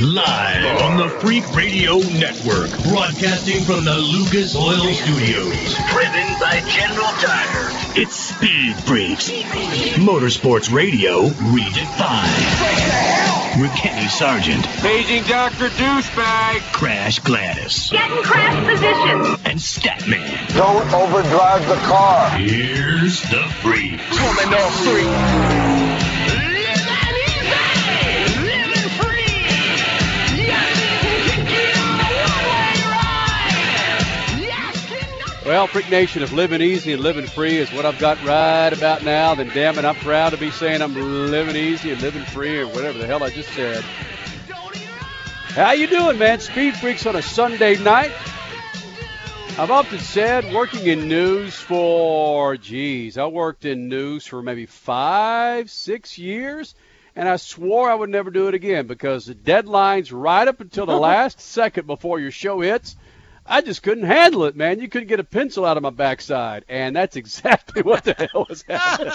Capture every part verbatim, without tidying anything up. Live on the Freak Radio Network, broadcasting from the Lucas Oil Studios. Driven by General Tire, it's Speed Freaks. Motorsports Radio redefined. With Kenny Sargent. Paging Doctor Douchebag. Crash Gladys. Get in crash position. And Statman. Don't overdrive the car. Here's the Freaks. Coming up free. Well, Freak Nation, if living easy and living free is what I've got right about now, then damn it, I'm proud to be saying I'm living easy and living free or whatever the hell I just said. How you doing, man? Speed Freaks on a Sunday night. I've often said working in news for, geez, I worked in news for maybe five, six years, and I swore I would never do it again because the deadline's right up until the last second before your show hits. I just couldn't handle it, man. You couldn't get a pencil out of my backside. And that's exactly what the hell was happening.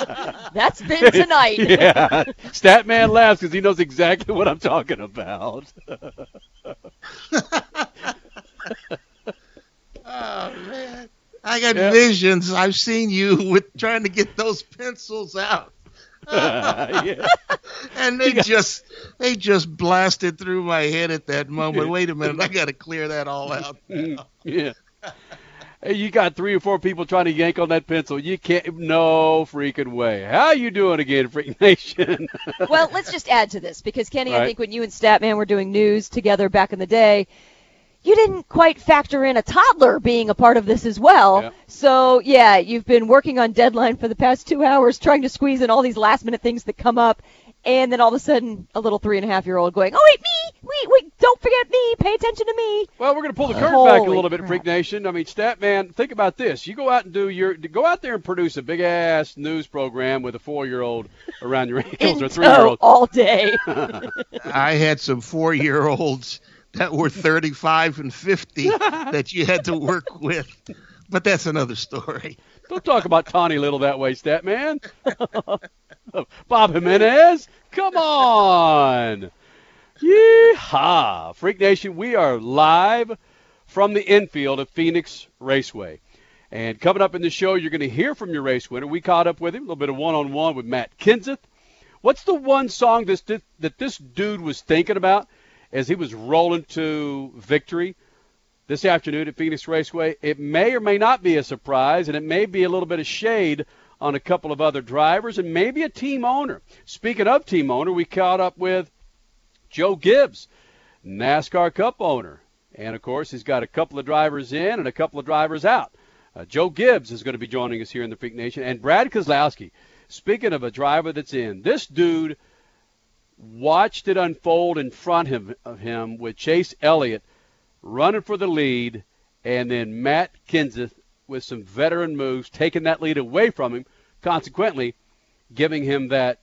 That's been tonight. Yeah. Statman laughs because he knows exactly what I'm talking about. Oh, man. I got yeah. visions. I've seen you with trying to get those pencils out. uh, yeah. And they got, just they just blasted through my head at that moment. Wait a minute, I got to clear that all out now. Yeah. Hey, you got three or four people trying to yank on that pencil. You can't, no freaking way. How you doing again, Freak Nation? Well, let's just add to this because, Kenny, right. I think when you and Statman were doing news together back in the day, you didn't quite factor in a toddler being a part of this as well. Yeah. So, yeah, you've been working on deadline for the past two hours, trying to squeeze in all these last-minute things that come up, and then all of a sudden a little three-and-a-half-year-old going, oh, wait, me, wait, wait, don't forget me, pay attention to me. Well, we're going to pull the curtain Holy back a little bit, crap. Freak Nation. I mean, Statman, think about this. You go out and do your – go out there and produce a big-ass news program with a four-year-old around your heels or three-year-old. All day. I had some four-year-olds – that were thirty-five and fifty that you had to work with. But that's another story. Don't talk about Tawny Little that way, Statman. Bob Jimenez, come on. Yeehaw. Freak Nation, we are live from the infield of Phoenix Raceway. And coming up in the show, you're going to hear from your race winner. We caught up with him, a little bit of one-on-one with Matt Kenseth. What's the one song this, that this dude was thinking about as he was rolling to victory this afternoon at Phoenix Raceway? It may or may not be a surprise, and it may be a little bit of shade on a couple of other drivers and maybe a team owner. Speaking of team owner, we caught up with Joe Gibbs, NASCAR Cup owner. And, of course, he's got a couple of drivers in and a couple of drivers out. Uh, Joe Gibbs is going to be joining us here in the Freak Nation. And Brad Keselowski, speaking of a driver that's in, this dude watched it unfold in front him, of him with Chase Elliott running for the lead, and then Matt Kenseth with some veteran moves taking that lead away from him, consequently giving him that,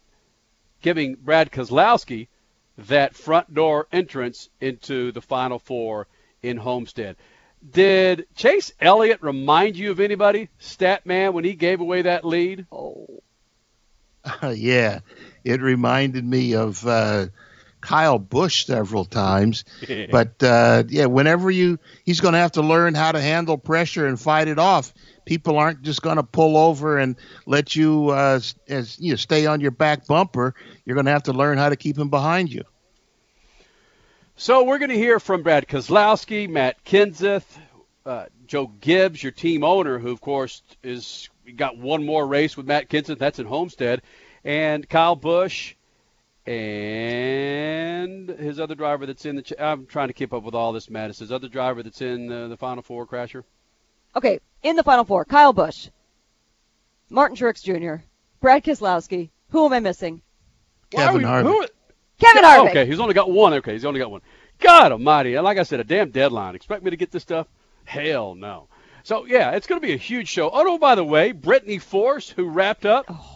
giving Brad Keselowski that front door entrance into the Final Four in Homestead. Did Chase Elliott remind you of anybody, Statman, when he gave away that lead? Oh, uh, yeah. It reminded me of uh, Kyle Busch several times. But, uh, yeah, whenever you – he's going to have to learn how to handle pressure and fight it off. People aren't just going to pull over and let you, uh, as, you know, stay on your back bumper. You're going to have to learn how to keep him behind you. So we're going to hear from Brad Keselowski, Matt Kenseth, uh, Joe Gibbs, your team owner, who, of course, is got one more race with Matt Kenseth. That's in Homestead. And Kyle Busch and his other driver that's in the ch- – I'm trying to keep up with all this madness. His other driver that's in uh, the Final Four, Crasher? Okay, in the Final Four, Kyle Busch, Martin Truex Junior, Brad Keselowski. Who am I missing? Kevin Harvick. Who, Kevin Harvick. Oh, okay, he's only got one. Okay, he's only got one. God almighty. Like I said, a damn deadline. Expect me to get this stuff? Hell no. So, yeah, it's going to be a huge show. Oh, no, by the way, Brittany Force, who wrapped up oh.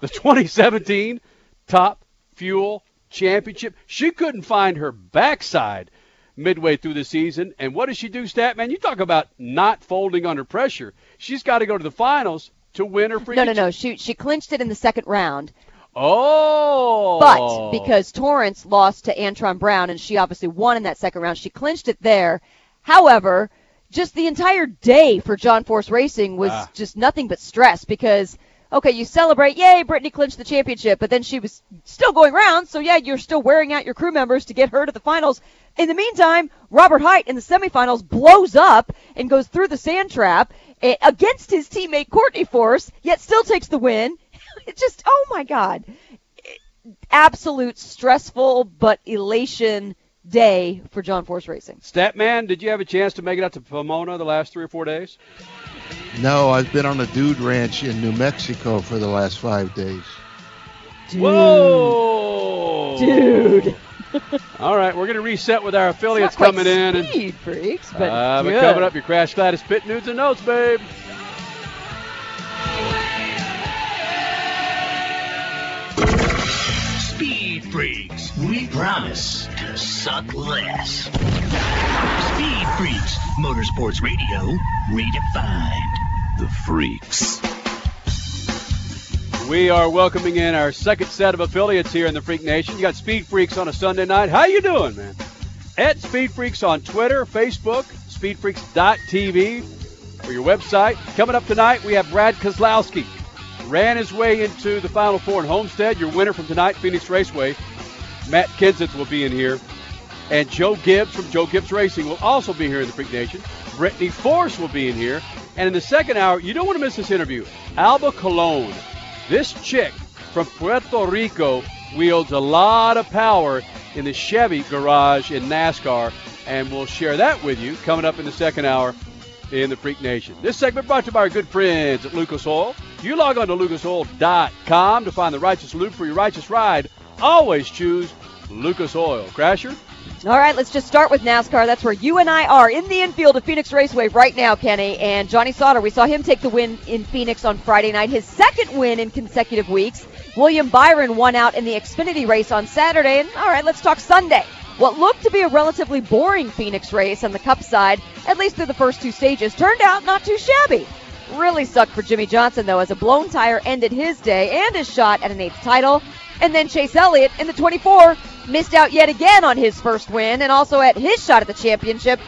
the twenty seventeen Top Fuel Championship. She couldn't find her backside midway through the season. And what does she do, Statman? You talk about not folding under pressure. She's got to go to the finals to win her free. No, no, no. She she clinched it in the second round. Oh. But because Torrance lost to Antron Brown, and she obviously won in that second round, she clinched it there. However, just the entire day for John Force Racing was ah. just nothing but stress because, okay, you celebrate, yay, Brittany clinched the championship, but then she was still going round, so yeah, you're still wearing out your crew members to get her to the finals. In the meantime, Robert Hight in the semifinals blows up and goes through the sand trap against his teammate Courtney Force, yet still takes the win. It just, oh my God. Absolute stressful but elation day for John Force Racing. Statman, did you have a chance to make it out to Pomona the last three or four days? No, I've been on a dude ranch in New Mexico for the last five days. Dude. Whoa! Dude! All right, we're going to reset with our affiliates coming in. Speed and, freaks, but, uh, but coming up, your Crash Gladys Pit News and Notes, babe. Speed Freaks, we promise to suck less. Speed Freaks, Motorsports Radio, redefined. The Freaks. We are welcoming in our second set of affiliates here in the Freak Nation. You got Speed Freaks on a Sunday night. How you doing, man? At Speed Freaks on Twitter, Facebook, speed freaks dot t v for your website. Coming up tonight, we have Brad Keselowski. Ran his way into the Final Four in Homestead. Your winner from tonight, Phoenix Raceway. Matt Kenseth will be in here. And Joe Gibbs from Joe Gibbs Racing will also be here in the Freak Nation. Brittany Force will be in here. And in the second hour, you don't want to miss this interview. Alba Colon. This chick from Puerto Rico wields a lot of power in the Chevy garage in NASCAR, and we'll share that with you coming up in the second hour in the Freak Nation. This segment brought to you by our good friends at Lucas Oil. You log on to lucas oil dot com to find the righteous lube for your righteous ride. Always choose Lucas Oil. Crasher? All right, let's just start with NASCAR. That's where you and I are, in the infield of Phoenix Raceway right now, Kenny. And Johnny Sauter, we saw him take the win in Phoenix on Friday night, his second win in consecutive weeks. William Byron won out in the Xfinity race on Saturday. And all right, let's talk Sunday. What looked to be a relatively boring Phoenix race on the Cup side, at least through the first two stages, turned out not too shabby. Really sucked for Jimmy Johnson, though, as a blown tire ended his day and his shot at an eighth title. And then Chase Elliott in the twenty-four missed out yet again on his first win and also at his shot at the championship,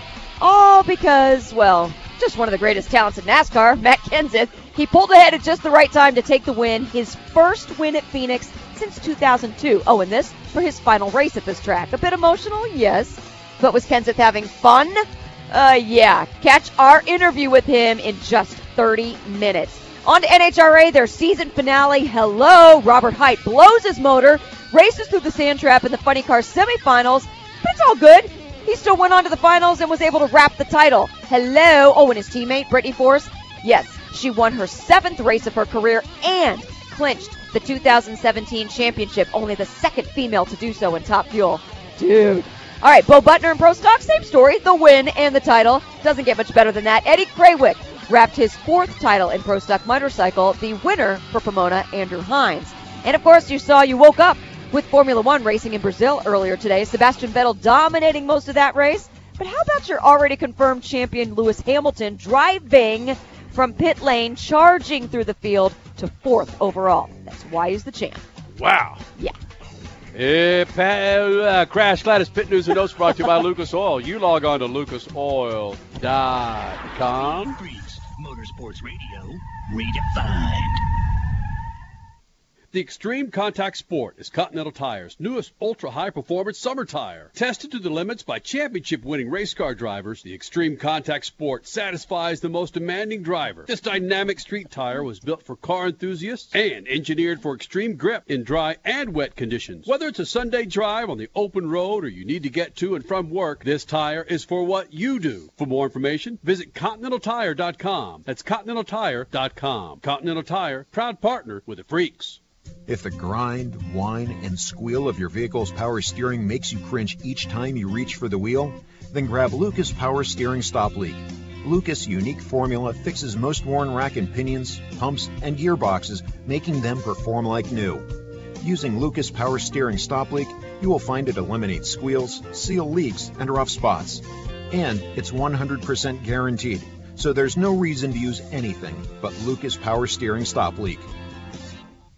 all because, well, just one of the greatest talents in NASCAR, Matt Kenseth. He pulled ahead at just the right time to take the win, his first win at Phoenix since two thousand two. Oh, and this for his final race at this track. A bit emotional, yes, but was Kenseth having fun? Uh, yeah. Catch our interview with him in just thirty minutes. On to N H R A, their season finale. Hello, Robert Hight blows his motor, races through the sand trap in the funny car semifinals, but it's all good. He still went on to the finals and was able to wrap the title. Hello. Oh, and his teammate, Brittany Force, yes, she won her seventh race of her career and clinched the two thousand seventeen championship, only the second female to do so in Top Fuel. Dude. All right, Bo Buttner and Pro Stock, same story, the win and the title. Doesn't get much better than that. Eddie Krawick wrapped his fourth title in Pro Stock Motorcycle, the winner for Pomona, Andrew Hines. And, of course, you saw you woke up with Formula One racing in Brazil earlier today. Sebastian Vettel dominating most of that race. But how about your already confirmed champion, Lewis Hamilton, driving from pit lane, charging through the field to fourth overall? That's why he's the champ. Wow. Yeah. Hey, Pat, uh, Crash Gladys Pit News and Notes brought to you by Lucas Oil. You log on to lucas oil dot com. Motorsports Radio, redefined. The Extreme Contact Sport is Continental Tire's newest ultra-high-performance summer tire. Tested to the limits by championship-winning race car drivers, the Extreme Contact Sport satisfies the most demanding driver. This dynamic street tire was built for car enthusiasts and engineered for extreme grip in dry and wet conditions. Whether it's a Sunday drive on the open road or you need to get to and from work, this tire is for what you do. For more information, visit continental tire dot com. That's continental tire dot com. Continental Tire, proud partner with the Freaks. If the grind, whine, and squeal of your vehicle's power steering makes you cringe each time you reach for the wheel, then grab Lucas Power Steering Stop Leak. Lucas' unique formula fixes most worn rack and pinions, pumps, and gearboxes, making them perform like new. Using Lucas Power Steering Stop Leak, you will find it eliminates squeals, seal leaks, and rough spots. And it's one hundred percent guaranteed, so there's no reason to use anything but Lucas Power Steering Stop Leak.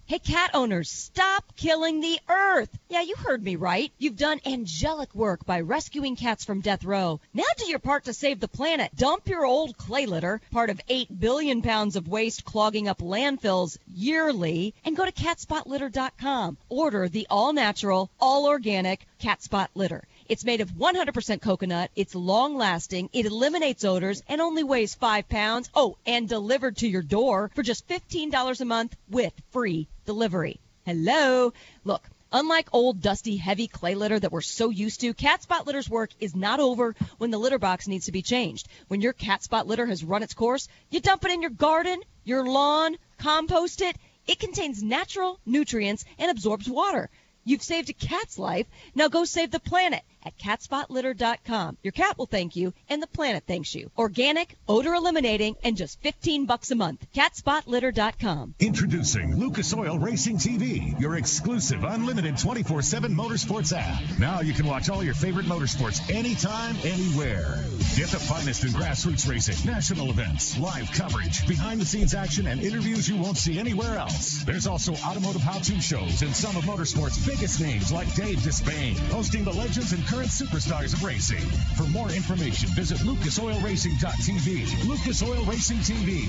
Hey, cat owners, stop killing the earth. Yeah, you heard me right. You've done angelic work by rescuing cats from death row. Now do your part to save the planet. Dump your old clay litter, part of eight billion pounds of waste clogging up landfills yearly, and go to cat spot litter dot com. Order the all-natural, all-organic Cat Spot Litter. It's made of one hundred percent coconut, it's long-lasting, it eliminates odors, and only weighs five pounds. Oh, and delivered to your door for just fifteen dollars a month with free delivery. Hello? Look, unlike old, dusty, heavy clay litter that we're so used to, Cat Spot Litter's work is not over when the litter box needs to be changed. When your Cat Spot Litter has run its course, you dump it in your garden, your lawn, compost it. It contains natural nutrients and absorbs water. You've saved a cat's life. Now go save the planet at cat spot litter dot com. Your cat will thank you, and the planet thanks you. Organic, odor-eliminating, and just fifteen bucks a month. cat spot litter dot com. Introducing Lucas Oil Racing T V, your exclusive, unlimited, twenty-four seven motorsports app. Now you can watch all your favorite motorsports anytime, anywhere. Get the finest in grassroots racing, national events, live coverage, behind-the-scenes action, and interviews you won't see anywhere else. There's also automotive how-to shows and some of motorsports' biggest names like Dave Despain, hosting the legends and current superstars of racing. For more information, visit lucas oil racing dot t v. Lucas Oil Racing T V.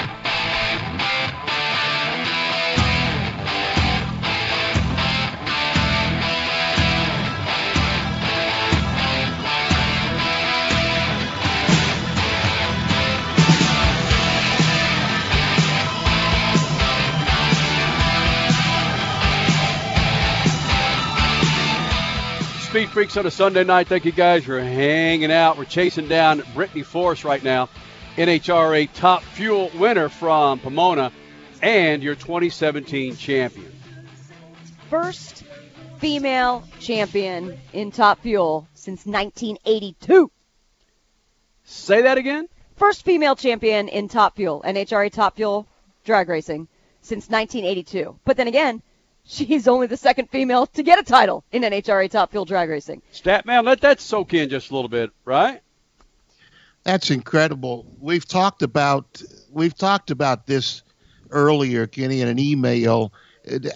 Speed Freaks on a Sunday night. Thank you guys for hanging out. We're chasing down Brittany Force right now, N H R A Top Fuel winner from Pomona and your twenty seventeen champion. First female champion in Top Fuel since nineteen eighty-two. Say that again? First female champion in Top Fuel, N H R A Top Fuel drag racing since nineteen eighty-two. But then again, she's only the second female to get a title in N H R A Top Fuel drag racing. Statman, let that soak in just a little bit, right? That's incredible. We've talked about we've talked about this earlier, Kenny, in an email.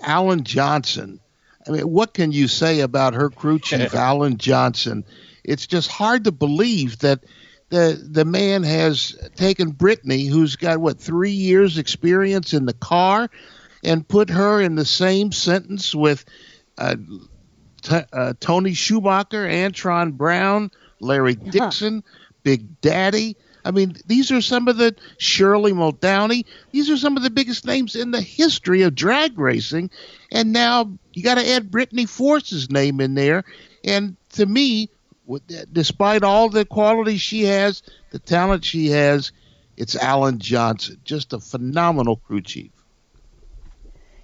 Alan Johnson. I mean, what can you say about her crew chief, Alan Johnson? It's just hard to believe that the the man has taken Brittany, who's got what three years experience in the car, and put her in the same sentence with uh, t- uh, Tony Schumacher, Antron Brown, Larry Dixon, huh. Big Daddy. I mean, these are some of the Shirley Muldowney. These are some of the biggest names in the history of drag racing. And now you got to add Brittany Force's name in there. And to me, despite all the quality she has, the talent she has, it's Alan Johnson, just a phenomenal crew chief.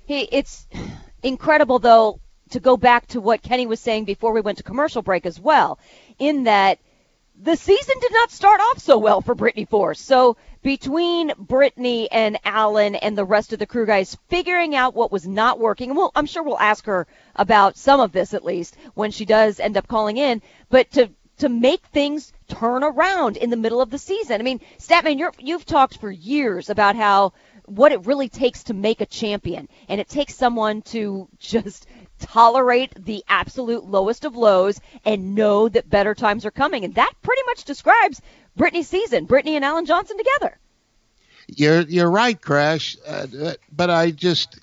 He, it's incredible, though, to go back to what Kenny was saying before we went to commercial break as well, in that the season did not start off so well for Brittany Force. So between Brittany and Alan and the rest of the crew guys figuring out what was not working, and we'll, I'm sure we'll ask her about some of this, at least, when she does end up calling in, but to to make things turn around in the middle of the season. I mean, Statman, you're, you've talked for years about how what it really takes to make a champion, and it takes someone to just tolerate the absolute lowest of lows and know that better times are coming, and that pretty much describes Brittany's season, Brittany and Alan Johnson together. You're you're right, Crash, uh, but I just,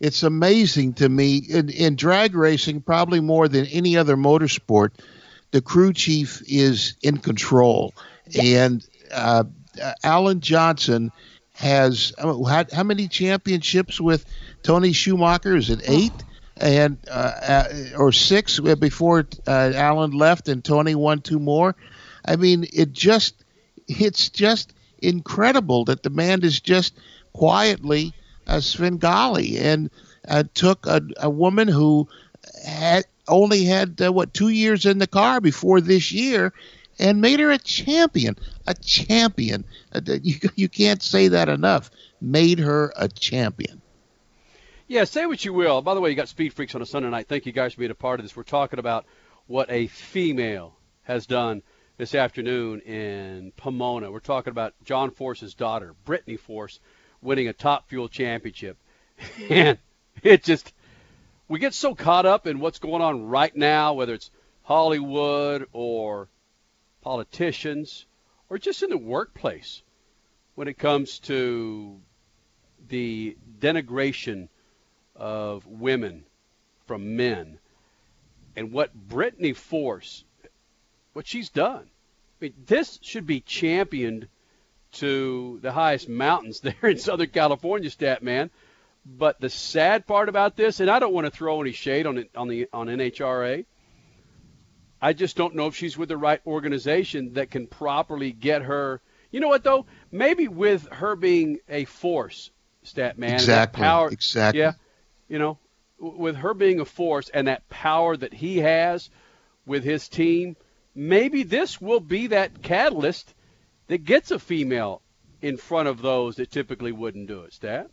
it's amazing to me, in, in drag racing, probably more than any other motorsport, the crew chief is in control, yes. and uh, uh, Alan Johnson has how, how many championships with Tony Schumacher? Is it eight and uh, or six before uh, Alan left and Tony won two more? I mean, it just it's just incredible that the man is just quietly a Svengali and uh, took a, a woman who had only had, uh, what, two years in the car before this year and made her a champion, a champion. Uh, you, you can't say that enough. Made her a champion. Yeah, say what you will. By the way, you got Speed Freaks on a Sunday night. Thank you guys for being a part of this. We're talking about what a female has done this afternoon in Pomona. We're talking about John Force's daughter, Brittany Force, winning a Top Fuel championship. And it just, we get so caught up in what's going on right now, whether it's Hollywood or politicians or just in the workplace when it comes to the denigration of women from men. And what Brittany Force, what she's done, I mean, this should be championed to the highest mountains there in Southern California, Statman. But the sad part about this, and I don't want to throw any shade on it, on the on N H R A, I just don't know if she's with the right organization that can properly get her. You know what though? Maybe with her being a force, Statman, exactly, power, exactly, yeah, you know. With her being a force and that power that he has with his team, maybe this will be that catalyst that gets a female in front of those that typically wouldn't do it, Stat.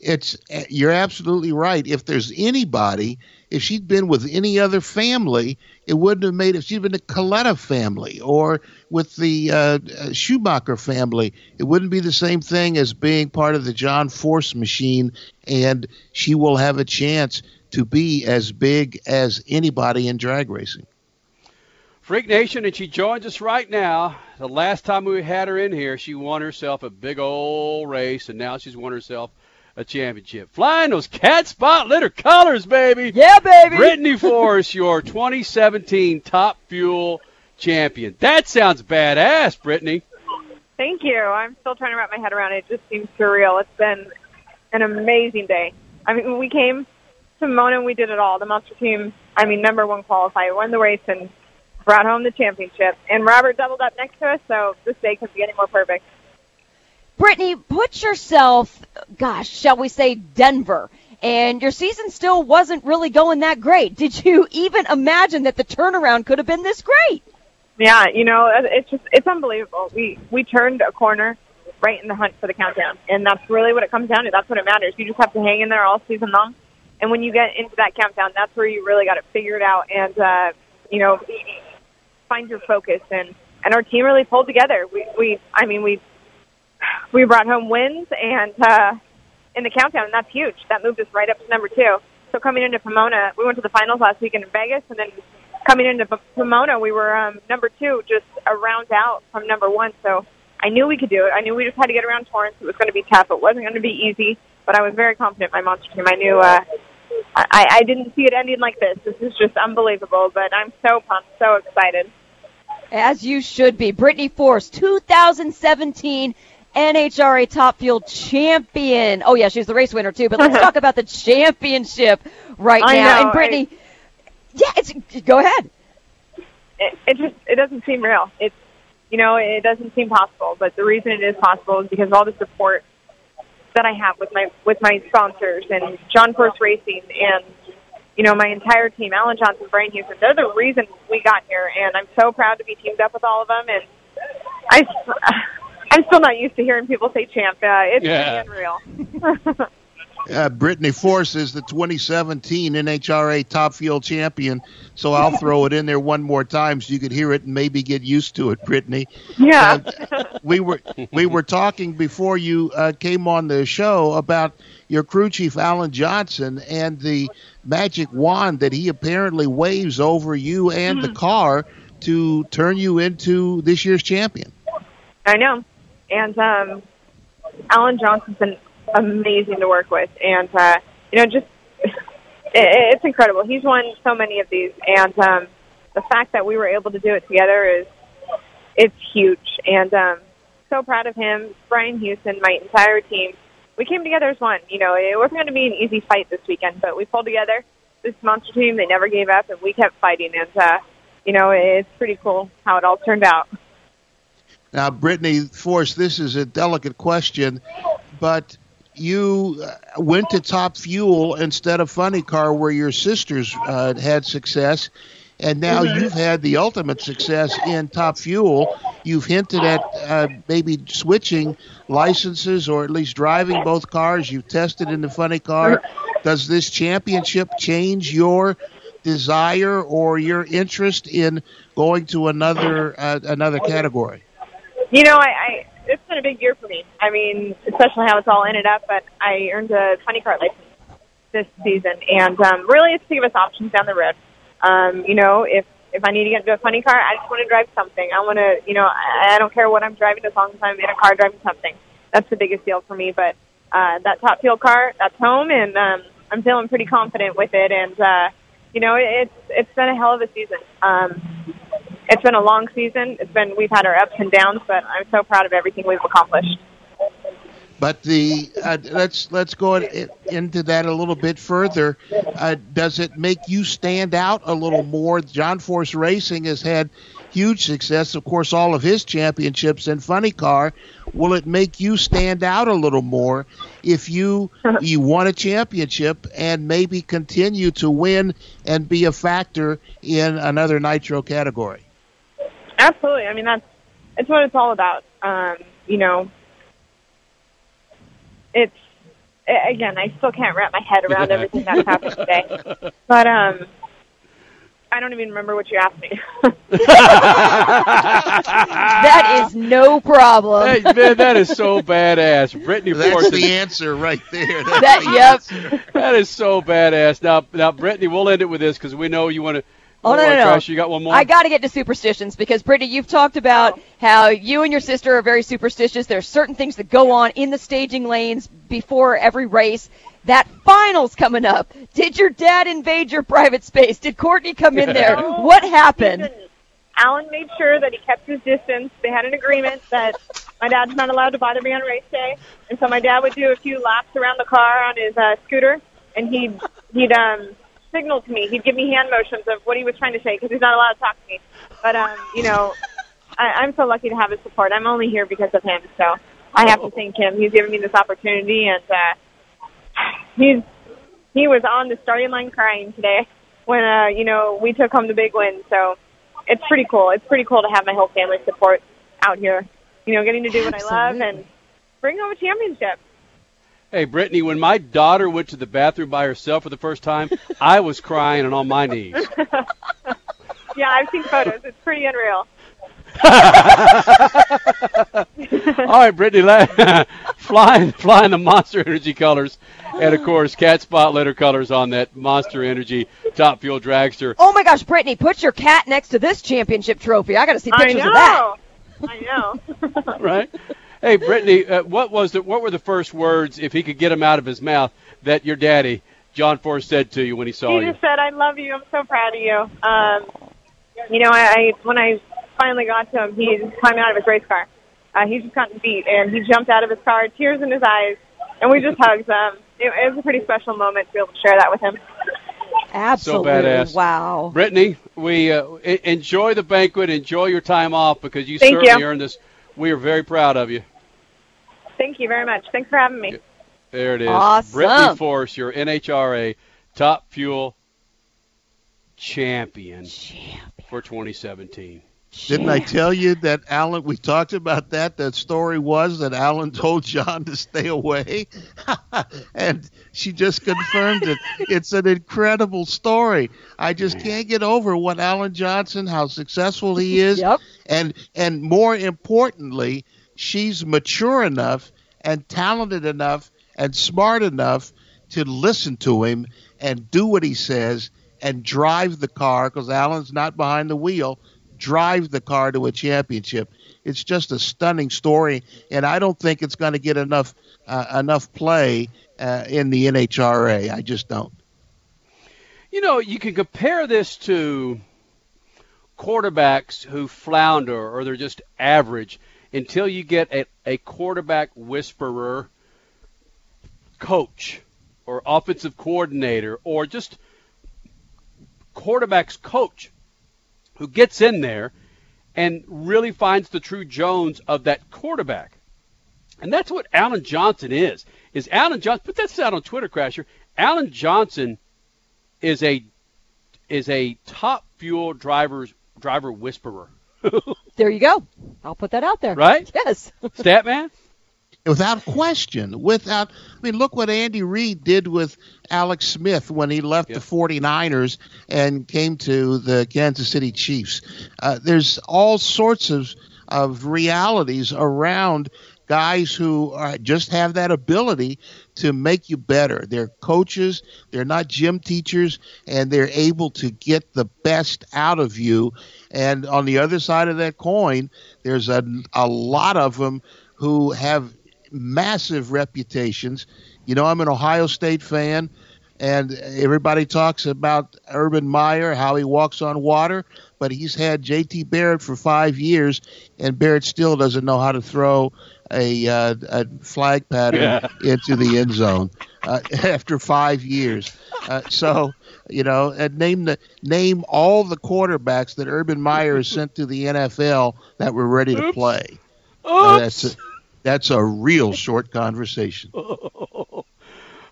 It's, you're absolutely right. If there's anybody, if she'd been with any other family, it wouldn't have made it. If she'd been the Coletta family or with the uh, Schumacher family, it wouldn't be the same thing as being part of the John Force machine, and she will have a chance to be as big as anybody in drag racing. Freak Nation, and she joins us right now. The last time we had her in here, she won herself a big old race, and now she's won herself a championship. Flying those cat spot litter colors, baby. Yeah, baby. Brittany Force, your twenty seventeen Top Fuel champion. That sounds badass, Brittany. Thank you. I'm still trying to wrap my head around it. It just seems surreal. It's been an amazing day. I mean, when we came to Mona, we did it all. The Monster team, I mean, number one qualifier, won the race and brought home the championship. And Robert doubled up next to us, so this day couldn't be any more perfect. Brittany, put yourself, gosh, shall we say Denver, and your season still wasn't really going that great. Did you even imagine that the turnaround could have been this great? Yeah, you know, it's just, it's unbelievable. We we turned a corner right in the hunt for the countdown, and that's really what it comes down to. That's what it matters. You just have to hang in there all season long, and when you get into that countdown, that's where you really got it figured out and, uh, you know, find your focus. And, and our team really pulled together. We, we I mean, we... We brought home wins and uh, in the countdown, and that's huge. That moved us right up to number two. So coming into Pomona, we went to the finals last weekend in Vegas, and then coming into Pomona, we were um, number two, just a round out from number one. So I knew we could do it. I knew we just had to get around Torrance. It was going to be tough. It wasn't going to be easy, but I was very confident in my Monster team. I knew uh, I, I didn't see it ending like this. This is just unbelievable, but I'm so pumped, so excited. As you should be. Brittany Force, two thousand seventeen N H R A Top Fuel champion. Oh, yeah, she's the race winner, too. But let's talk about the championship right I now. Know, and, Brittany, I, yeah, it's, go ahead. It, it just it doesn't seem real. It's, you know, it doesn't seem possible. But the reason it is possible is because of all the support that I have with my with my sponsors and John Force Racing and, you know, my entire team, Alan Johnson, Brian Houston. They're the reason we got here. And I'm so proud to be teamed up with all of them. And I... I'm still not used to hearing people say champ. Uh, it's yeah. unreal. uh, Brittany Force is the twenty seventeen N H R A Top Fuel champion, so I'll throw it in there one more time so you could hear it and maybe get used to it, Brittany. Yeah. Uh, we were we were talking before you uh, came on the show about your crew chief, Alan Johnson, and the magic wand that he apparently waves over you and mm-hmm. the car to turn you into this year's champion. I know. And um, Alan Johnson's been amazing to work with. And, uh, you know, just it, it's incredible. He's won so many of these. And um, the fact that we were able to do it together is it's huge. And um so proud of him, Brian Houston, my entire team. We came together as one. You know, it wasn't going to be an easy fight this weekend, but we pulled together. This Monster team, they never gave up, and we kept fighting. And, uh, you know, it's pretty cool how it all turned out. Now, Brittany Force, this is a delicate question, but you went to Top Fuel instead of Funny Car, where your sisters uh, had success, and now mm-hmm. you've had the ultimate success in Top Fuel. You've hinted at uh, maybe switching licenses or at least driving both cars. You've tested in the Funny Car. Does this championship change your desire or your interest in going to another uh, another category? You know, I, I it's been a big year for me. I mean, especially how it's all ended up, but I earned a funny car license this season, and um, really it's to give us options down the road. Um, you know, if, if I need to get into a funny car, I just want to drive something. I want to, you know, I, I don't care what I'm driving as long as I'm in a car driving something. That's the biggest deal for me, but uh, that Top Fuel car, that's home, and um, I'm feeling pretty confident with it, and, uh, you know, it, it's it's been a hell of a season. Um It's been a long season. It's been we've had our ups and downs, but I'm so proud of everything we've accomplished. But the uh, let's let's go in, into that a little bit further. Uh, does it make you stand out a little more? John Force Racing has had huge success, of course, all of his championships in Funny Car. Will it make you stand out a little more if you you won a championship and maybe continue to win and be a factor in another Nitro category? Absolutely. I mean, that's it's what it's all about. Um, you know, it's, again, I still can't wrap my head around yeah. everything that's happened today. But um, I don't even remember what you asked me. That is no problem. Hey, man, that is so badass. Brittany That's Force the is, answer right there. That's that, the yep. answer. That is so badass. Now, now, Brittany, we'll end it with this because we know you want to. Oh, no, no, no. Gosh, you got one more? I got to get to superstitions because, Brittany, you've talked about how you and your sister are very superstitious. There's certain things that go on in the staging lanes before every race. That final's coming up. Did your dad invade your private space? Did Courtney come in there? No, what happened? Alan made sure that he kept his distance. They had an agreement that my dad's not allowed to bother me on race day. And so my dad would do a few laps around the car on his uh, scooter, and he'd, he'd um. signal to me. He'd give me hand motions of what he was trying to say because he's not allowed to talk to me. But, um, you know, I, I'm so lucky to have his support. I'm only here because of him, so I have to thank him. He's given me this opportunity, and uh, he's, he was on the starting line crying today when, uh, you know, we took home the big win. So it's pretty cool. It's pretty cool to have my whole family support out here, you know, getting to do what Absolutely. I love and bring home a championship. Hey, Brittany, when my daughter went to the bathroom by herself for the first time, I was crying and on my knees. Yeah, I've seen photos. It's pretty unreal. All right, Brittany, flying, flying the Monster Energy colors, and, of course, Cat Spot Litter colors on that Monster Energy Top Fuel dragster. Oh, my gosh, Brittany, put your cat next to this championship trophy. I got to see pictures of that. I know. I know. Right? Hey, Brittany, uh, what was the, what were the first words, if he could get them out of his mouth, that your daddy, John Force, said to you when he saw you? He just you? said, I love you. I'm so proud of you. Um, you know, I, I when I finally got to him, he climbed out of his race car. Uh, he's just gotten beat, and he jumped out of his car, tears in his eyes, and we just hugged them. It, it was a pretty special moment to be able to share that with him. Absolutely. So badass. Wow. Brittany, we uh, enjoy the banquet. Enjoy your time off because you Thank certainly you. earned this. We are very proud of you. Thank you very much. Thanks for having me. There it is. Awesome. Brittany Force, your N H R A Top Fuel champion, champion. for twenty seventeen. Champion. Didn't I tell you that Alan, we talked about that, that story was that Alan told John to stay away? And she just confirmed it. It's an incredible story. I just can't get over what Alan Johnson, how successful he is. Yep. And and more importantly, she's mature enough and talented enough and smart enough to listen to him and do what he says and drive the car, because Alan's not behind the wheel, drive the car to a championship. It's just a stunning story, and I don't think it's going to get enough uh, enough play uh, in the N H R A. I just don't. You know, you can compare this to quarterbacks who flounder or they're just average until you get a, a quarterback whisperer coach or offensive coordinator or just quarterback's coach who gets in there and really finds the true Jones of that quarterback. And that's what Alan Johnson is. Is Alan Johnson, put that out on Twitter, Crasher. Alan Johnson is a is a top fuel driver's driver whisperer. There you go. I'll put that out there. Right? Yes. Statman? Without question. Without, I mean, look what Andy Reid did with Alex Smith when he left yep. the 49ers and came to the Kansas City Chiefs. Uh, there's all sorts of, of realities around guys who uh, just have that ability to make you better. They're coaches, they're not gym teachers, and they're able to get the best out of you. And on the other side of that coin, there's a, a lot of them who have massive reputations. You know, I'm an Ohio State fan, and everybody talks about Urban Meyer, how he walks on water, but he's had J T Barrett for five years, and Barrett still doesn't know how to throw a, uh, a flag pattern yeah. into the end zone uh, after five years. Uh, so, you know, and name the name all the quarterbacks that Urban Meyer has sent to the N F L that were ready to play. Now, that's, a, that's a real short conversation. Oh.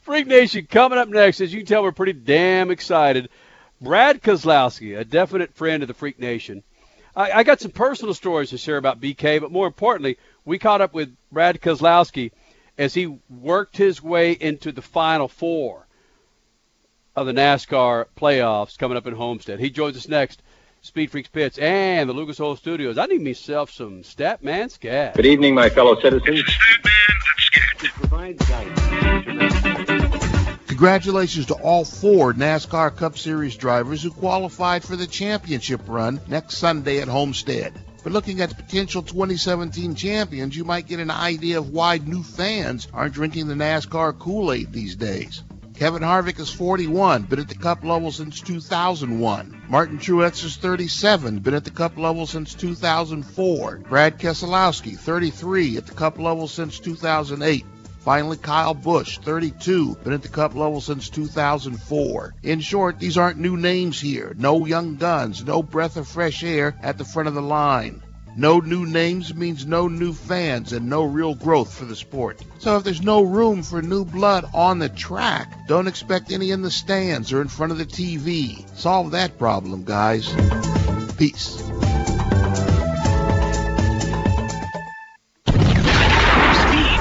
Freak Nation, coming up next, as you can tell, we're pretty damn excited. Brad Keselowski, a definite friend of the Freak Nation. I, I got some personal stories to share about B K, but more importantly, we caught up with Brad Keselowski as he worked his way into the Final Four of the NASCAR playoffs coming up in Homestead. He joins us next. Speed Freaks Pits and the Lucas Oil Studios. I need myself some Statman Scat. Good evening, my fellow citizens. Statman Scat. Congratulations to all four NASCAR Cup Series drivers who qualified for the championship run next Sunday at Homestead. But looking at the potential twenty seventeen champions, you might get an idea of why new fans aren't drinking the NASCAR Kool-Aid these days. Kevin Harvick is forty-one, been at the Cup level since two thousand one. Martin Truex is thirty-seven, been at the Cup level since two thousand four. Brad Keselowski, thirty-three, at the Cup level since two thousand eight. Finally, Kyle Busch, thirty-two, been at the Cup level since two thousand four. In short, these aren't new names here. No young guns, no breath of fresh air at the front of the line. No new names means no new fans and no real growth for the sport. So if there's no room for new blood on the track, don't expect any in the stands or in front of the T V. Solve that problem, guys. Peace. Speed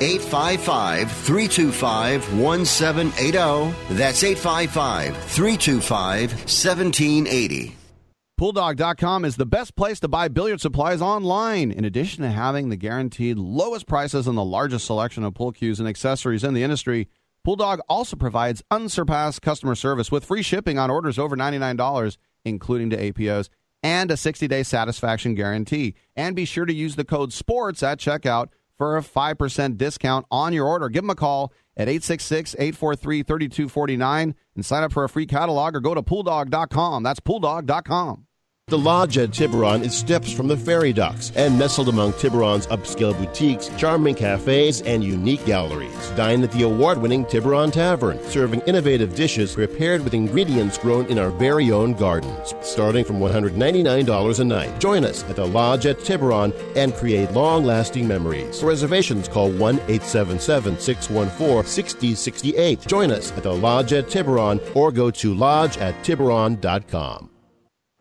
eight five five, three two five, one seven eight zero. That's eight five five, three two five, one seven eight zero. Pooldog dot com is the best place to buy billiard supplies online. In addition to having the guaranteed lowest prices and the largest selection of pool cues and accessories in the industry, Pooldog also provides unsurpassed customer service with free shipping on orders over ninety-nine dollars, including to A P Os, and a sixty-day satisfaction guarantee. And be sure to use the code SPORTS at checkout for a five percent discount on your order. Give them a call at eight six six, eight four three, three two four nine and sign up for a free catalog or go to Pooldog dot com. That's Pooldog dot com. The Lodge at Tiburon is steps from the ferry docks and nestled among Tiburon's upscale boutiques, charming cafes, and unique galleries. Dine at the award-winning Tiburon Tavern, serving innovative dishes prepared with ingredients grown in our very own gardens, starting from one hundred ninety-nine dollars a night. Join us at the Lodge at Tiburon and create long-lasting memories. For reservations, call one eight seven seven, six one four, six zero six eight. Join us at the Lodge at Tiburon or go to lodge at tiburon dot com.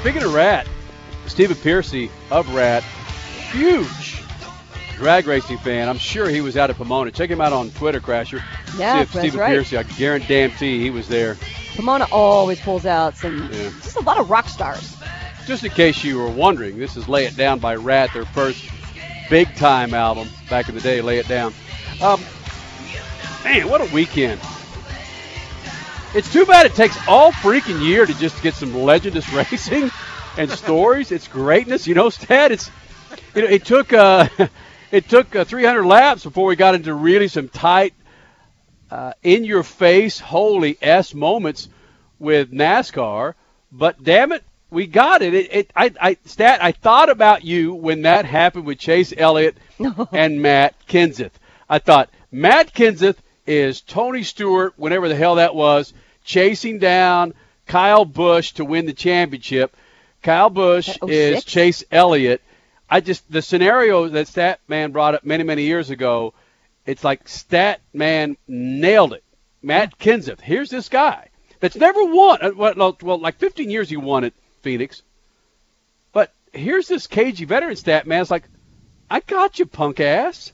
Speaking of R A T, Stephen Piercy of R A T, huge drag racing fan. I'm sure he was out at Pomona. Check him out on Twitter, Crasher. Yeah, that's Stephen right. Piercy, I guarantee he was there. Pomona always pulls out some, yeah. just a lot of rock stars. Just in case you were wondering, this is Lay It Down by R A T, their first big-time album back in the day, Lay It Down. Um, man, what a weekend. It's too bad it takes all freaking year to just get some legendous racing and stories. It's greatness, you know, Stat. It's you know, it took uh, it took uh, three hundred laps before we got into really some tight, uh, in-your-face, holy s moments with NASCAR. But damn it, we got it. It, it I, I, Stat, I thought about you when that happened with Chase Elliott and Matt Kenseth. I thought Matt Kenseth is Tony Stewart, whenever the hell that was, chasing down Kyle Busch to win the championship. Kyle Busch is Chase Elliott. I just the scenario that Statman brought up many, many years ago, it's like Statman nailed it. Matt Kenseth, here's this guy that's never won. Well, like fifteen years he won at Phoenix. But here's this cagey veteran Statman. It's like, I got you, punk ass.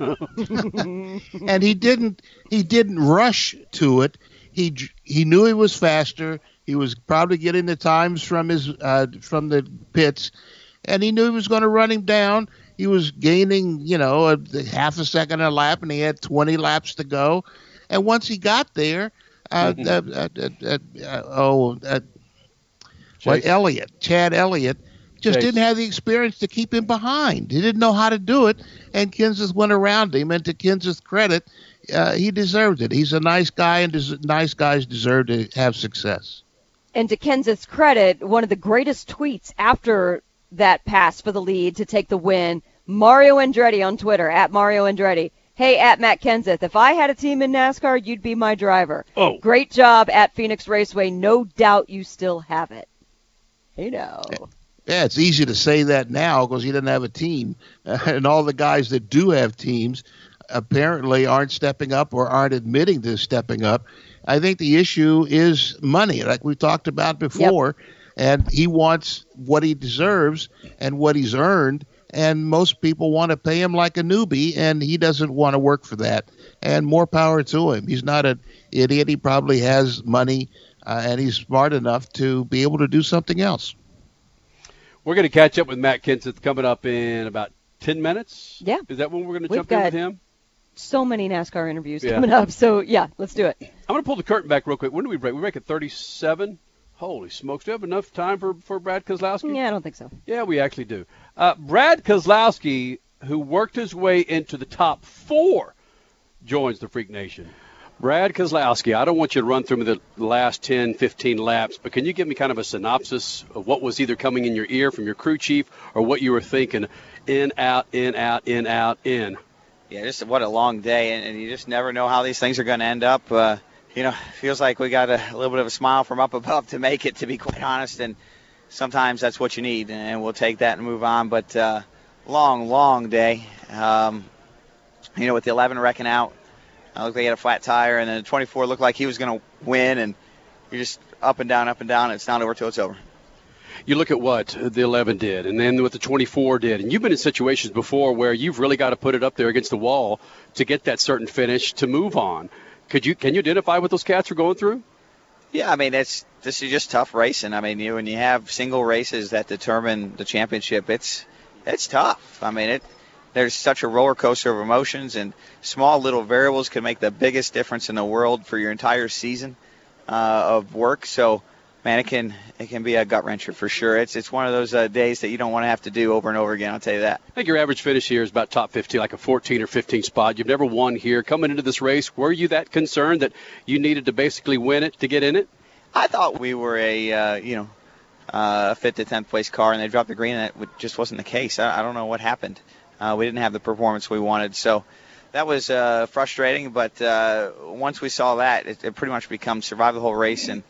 And he didn't he didn't rush to it. He he knew he was faster. He was probably getting the times from his uh, from the pits, and he knew he was going to run him down. He was gaining, you know, a, a half a second a lap, and he had twenty laps to go. And once he got there, uh, uh, uh, uh, uh, uh, oh, uh, what Elliott, Chad Elliott. Just Chase. Didn't have the experience to keep him behind. He didn't know how to do it, and Kenseth went around him. And to Kenseth's credit, uh, he deserved it. He's a nice guy, and des- nice guys deserve to have success. And to Kenseth's credit, one of the greatest tweets after that pass for the lead to take the win, Mario Andretti on Twitter, at Mario Andretti. Hey, at Matt Kenseth, if I had a team in NASCAR, you'd be my driver. Oh, great job at Phoenix Raceway. No doubt you still have it. You know. Yeah. Yeah, it's easy to say that now because he doesn't have a team. Uh, and all the guys that do have teams apparently aren't stepping up or aren't admitting to stepping up. I think the issue is money, like we talked about before. Yep. And he wants what he deserves and what he's earned. And most people want to pay him like a newbie, and he doesn't want to work for that. And more power to him. He's not an idiot. He probably has money, uh, and he's smart enough to be able to do something else. We're going to catch up with Matt Kenseth coming up in about ten minutes. Yeah. Is that when we're going to jump in with him? So many NASCAR interviews yeah. coming up. So, yeah, let's do it. I'm going to pull the curtain back real quick. When do we break? We break at thirty-seven. Holy smokes. Do we have enough time for, for Brad Keselowski? Yeah, I don't think so. Yeah, we actually do. Uh, Brad Keselowski, who worked his way into the top four, joins the Freak Nation. Brad Keselowski, I don't want you to run through the last ten, fifteen laps, but can you give me kind of a synopsis of what was either coming in your ear from your crew chief or what you were thinking in, out, in, out, in, out, in? Yeah, just what a long day, and, and you just never know how these things are going to end up. Uh, you know, feels like we got a, a little bit of a smile from up above to make it, to be quite honest, and sometimes that's what you need, and we'll take that and move on. But uh, long, long day, um, you know, with the eleven wrecking out. It looked like he had a flat tire, and then the twenty-four looked like he was going to win, and you're just up and down, up and down. It's not over till it's over. You look at what the eleven did and then what the twenty-four did. And you've been in situations before where you've really got to put it up there against the wall to get that certain finish to move on. Could you Can you identify what those cats are going through? Yeah, I mean, it's this is just tough racing. I mean, you when you have single races that determine the championship, it's it's tough. I mean, it there's such a roller coaster of emotions, and small little variables can make the biggest difference in the world for your entire season uh, of work. So, man, it can it can be a gut wrencher for sure. It's it's one of those uh, days that you don't want to have to do over and over again. I'll tell you that. I think your average finish here is about top fifteen, like a fourteen or fifteen spot. You've never won here. Coming into this race, were you that concerned that you needed to basically win it to get in it? I thought we were a uh, you know uh, fifth to tenth place car, and they dropped the green, and it just wasn't the case. I, I don't know what happened. Uh, we didn't have the performance we wanted, so that was uh, frustrating. But uh, once we saw that, it, it pretty much becomes survive the whole race and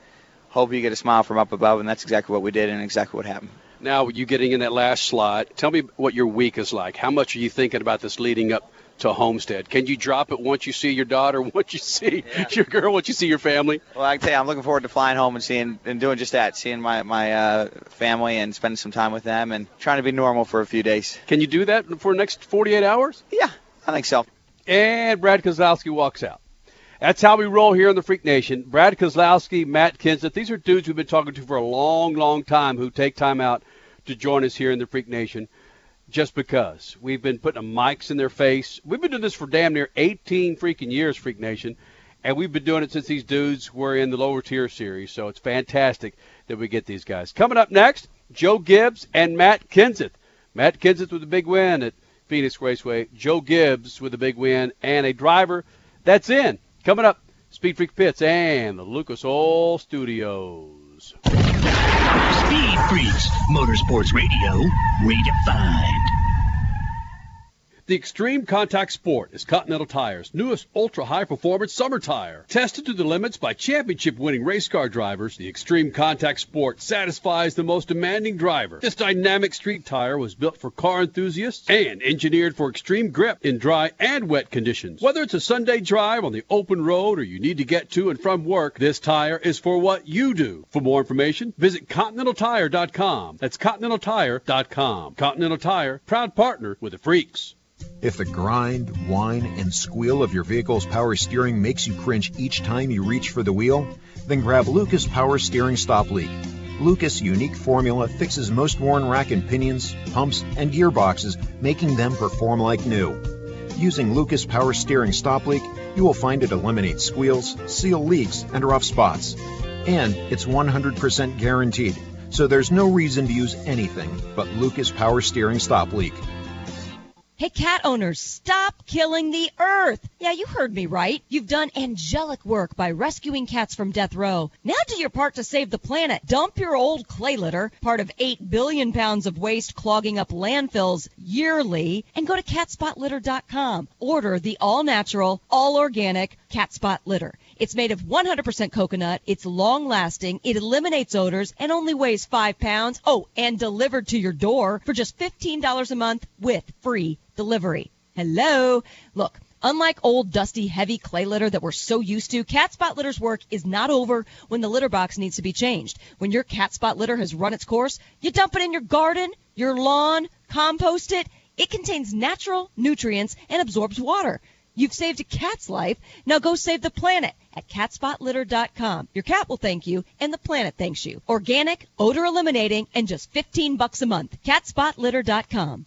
hope you get a smile from up above, and that's exactly what we did and exactly what happened. Now, you getting in that last slot, tell me what your week is like. How much are you thinking about this leading up to Homestead? Can you drop it once you see your daughter, once you see yeah. your girl, once you see your family? Well, I can tell you, I'm looking forward to flying home and seeing and doing just that, seeing my, my uh, family and spending some time with them and trying to be normal for a few days. Can you do that for the next forty-eight hours? Yeah, I think so. And Brad Keselowski walks out. That's how we roll here in the Freak Nation. Brad Keselowski, Matt Kenseth, these are dudes we've been talking to for a long, long time who take time out to join us here in the Freak Nation just because. We've been putting mics in their face. We've been doing this for damn near eighteen freaking years, Freak Nation, and we've been doing it since these dudes were in the lower tier series, so it's fantastic that we get these guys. Coming up next, Joe Gibbs and Matt Kenseth. Matt Kenseth with a big win at Phoenix Raceway. Joe Gibbs with a big win and a driver that's in. Coming up, Speed Freak Pits and the Lucas Oil Studios. Speed Freaks, Motorsports Radio, redefined. The Extreme Contact Sport is Continental Tire's newest ultra-high-performance summer tire. Tested to the limits by championship-winning race car drivers, the Extreme Contact Sport satisfies the most demanding driver. This dynamic street tire was built for car enthusiasts and engineered for extreme grip in dry and wet conditions. Whether it's a Sunday drive on the open road or you need to get to and from work, this tire is for what you do. For more information, visit Continental Tire dot com. That's Continental Tire dot com. Continental Tire, proud partner with the Freaks. If the grind, whine, and squeal of your vehicle's power steering makes you cringe each time you reach for the wheel, then grab Lucas Power Steering Stop Leak. Lucas' unique formula fixes most worn rack and pinions, pumps, and gearboxes, making them perform like new. Using Lucas Power Steering Stop Leak, you will find it eliminates squeals, seal leaks, and rough spots. And it's one hundred percent guaranteed, so there's no reason to use anything but Lucas Power Steering Stop Leak. Hey, cat owners, stop killing the earth. Yeah, you heard me right. You've done angelic work by rescuing cats from death row. Now do your part to save the planet. Dump your old clay litter, part of eight billion pounds of waste clogging up landfills yearly, and go to cat spot litter dot com. Order the all-natural, all-organic Catspot Litter. It's made of one hundred percent coconut. It's long-lasting. It eliminates odors and only weighs five pounds. Oh, and delivered to your door for just fifteen dollars a month with free delivery. Hello. Look, unlike old, dusty, heavy clay litter that we're so used to, Catspot Litter's work is not over when the litter box needs to be changed. When your Catspot Litter has run its course, you dump it in your garden, your lawn, compost it. It contains natural nutrients and absorbs water. You've saved a cat's life. Now go save the planet at cat spot litter dot com. Your cat will thank you, and the planet thanks you. Organic, odor-eliminating, and just fifteen bucks a month. cat spot litter dot com.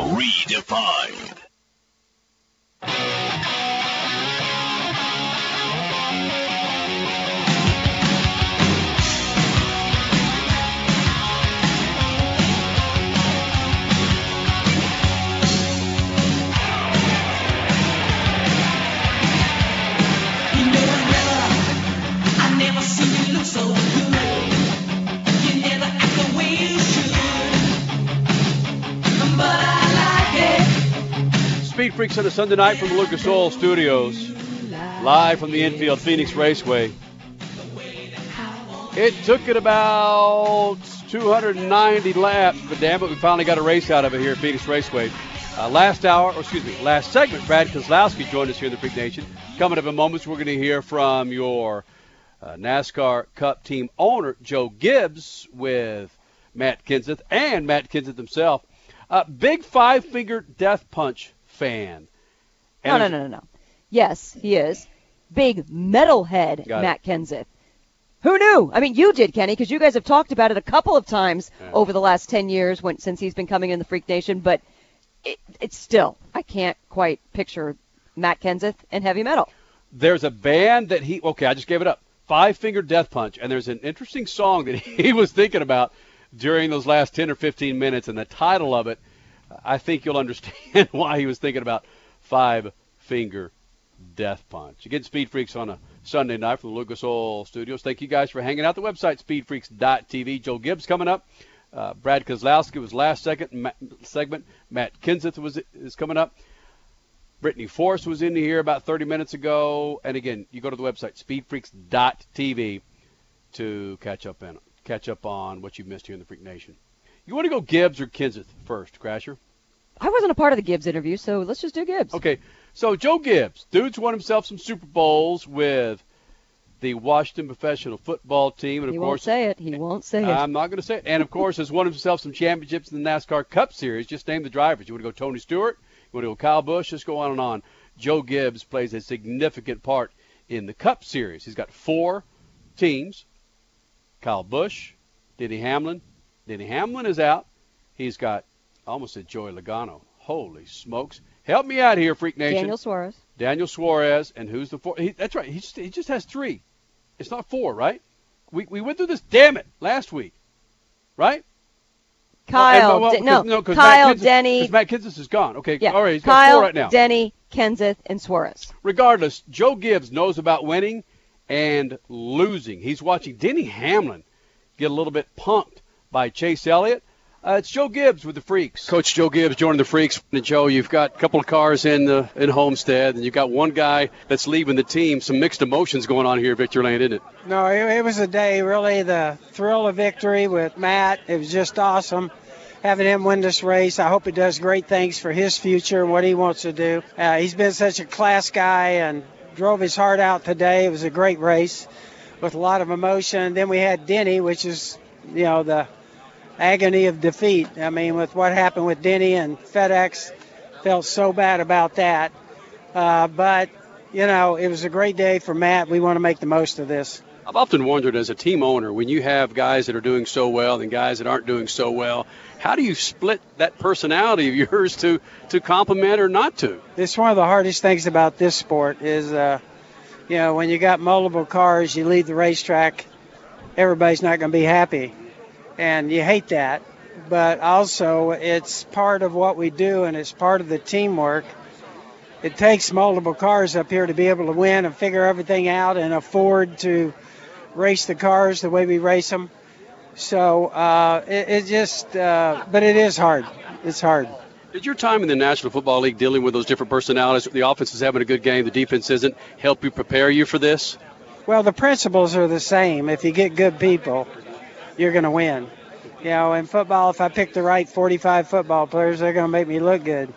Redefined. You never, never, I never seen you look so good. You never act the way you should, but I Speed Freaks on a Sunday night from Lucas Oil Studios, live from the infield, Phoenix Raceway. It took it about two hundred ninety laps, but damn it, we finally got a race out of it here at Phoenix Raceway. Uh, last hour, or excuse me, last segment, Brad Keselowski joined us here in the Freak Nation. Coming up in moments, we're going to hear from your uh, NASCAR Cup team owner, Joe Gibbs, with Matt Kenseth and Matt Kenseth himself. Uh, big Five Finger Death Punch fan. No, no, no, no, no. Yes, he is. Big metalhead Matt Kenseth. Who knew? I mean, you did, Kenny, because you guys have talked about it a couple of times yeah. over the last ten years when, since he's been coming in the Freak Nation, but it, it's still, I can't quite picture Matt Kenseth and heavy metal. There's a band that he, okay, I just gave it up, Five Finger Death Punch, and there's an interesting song that he was thinking about during those last ten or fifteen minutes, and the title of it, I think you'll understand why he was thinking about Five Finger Death Punch. Again, Speed Freaks on a Sunday night from the Lucas Oil Studios. Thank you guys for hanging out. The website, speed freaks dot t v. Joe Gibbs coming up. Uh, Brad Keselowski was last second ma- segment. Matt Kenseth was is coming up. Brittany Force was in here about thirty minutes ago. And again, you go to the website, speed freaks dot t v, to catch up in, catch up on what you missed here in the Freak Nation. You want to go Gibbs or Kenseth first, Crasher? I wasn't a part of the Gibbs interview, so let's just do Gibbs. Okay, so Joe Gibbs. Dude's won himself some Super Bowls with the Washington Professional Football Team. And he of course, won't say it. He won't say it. I'm not going to say it. And, of course, has won himself some championships in the NASCAR Cup Series. Just name the drivers. You want to go Tony Stewart? You want to go Kyle Busch? Just go on and on. Joe Gibbs plays a significant part in the Cup Series. He's got four teams. Kyle Busch, Denny Hamlin. Denny Hamlin is out. He's got, I almost said Joey Logano. Holy smokes. Help me out here, Freak Nation. Daniel Suarez. Daniel Suarez. And who's the four? He, that's right. He just, he just has three. It's not four, right? We we went through this, damn it, last week. Right? Kyle. Well, and, well, De- no, no Kyle, Matt Kenseth, Denny. Because Matt Kenseth is gone. Okay, yeah. All right, he's got Kyle, four right now. Denny, Kenseth, and Suarez. Regardless, Joe Gibbs knows about winning and losing. He's watching Denny Hamlin get a little bit punked by Chase Elliott. Uh, it's Joe Gibbs with the Freaks. Coach Joe Gibbs joining the Freaks. And Joe, you've got a couple of cars in uh, in Homestead, and you've got one guy that's leaving the team. Some mixed emotions going on here at Victory Lane, isn't it? No, it, it was a day, really, the thrill of victory with Matt. It was just awesome having him win this race. I hope it does great things for his future and what he wants to do. Uh, he's been such a class guy and drove his heart out today. It was a great race with a lot of emotion. Then we had Denny, which is, you know, the agony of defeat. I mean, with what happened with Denny and FedEx, felt so bad about that. Uh, but, you know, it was a great day for Matt. We want to make the most of this. I've often wondered as a team owner, when you have guys that are doing so well and guys that aren't doing so well, how do you split that personality of yours to, to compliment or not to? It's one of the hardest things about this sport is, uh, you know, when you got multiple cars, you leave the racetrack, everybody's not going to be happy. And you hate that, but also it's part of what we do and it's part of the teamwork. It takes multiple cars up here to be able to win and figure everything out and afford to race the cars the way we race them. So uh, it, it just, uh, but it is hard. It's hard. Did your time in the National Football League dealing with those different personalities, the offense is having a good game, the defense isn't, help you prepare you for this? Well, the principles are the same. If you get good people, you're going to win. You know, in football, if I pick the right forty-five football players, they're going to make me look good.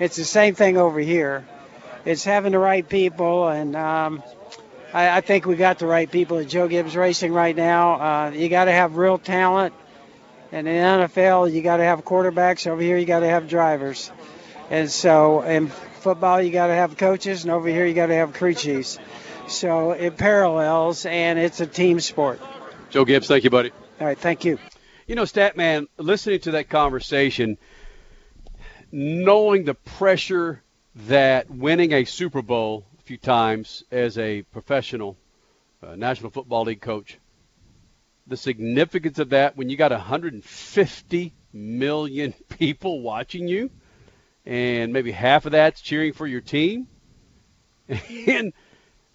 It's the same thing over here. It's having the right people, and um, I, I think we got the right people at Joe Gibbs Racing right now. Uh, you got to have real talent. And in the N F L, you got to have quarterbacks. Over here, you got to have drivers. And so in football, you got to have coaches, and over here, you got to have crew chiefs. So it parallels, and it's a team sport. Joe Gibbs, thank you, buddy. All right, thank you. You know, Statman, listening to that conversation, knowing the pressure that winning a Super Bowl a few times as a professional uh, National Football League coach, the significance of that when you got one hundred fifty million people watching you, and maybe half of that's cheering for your team, and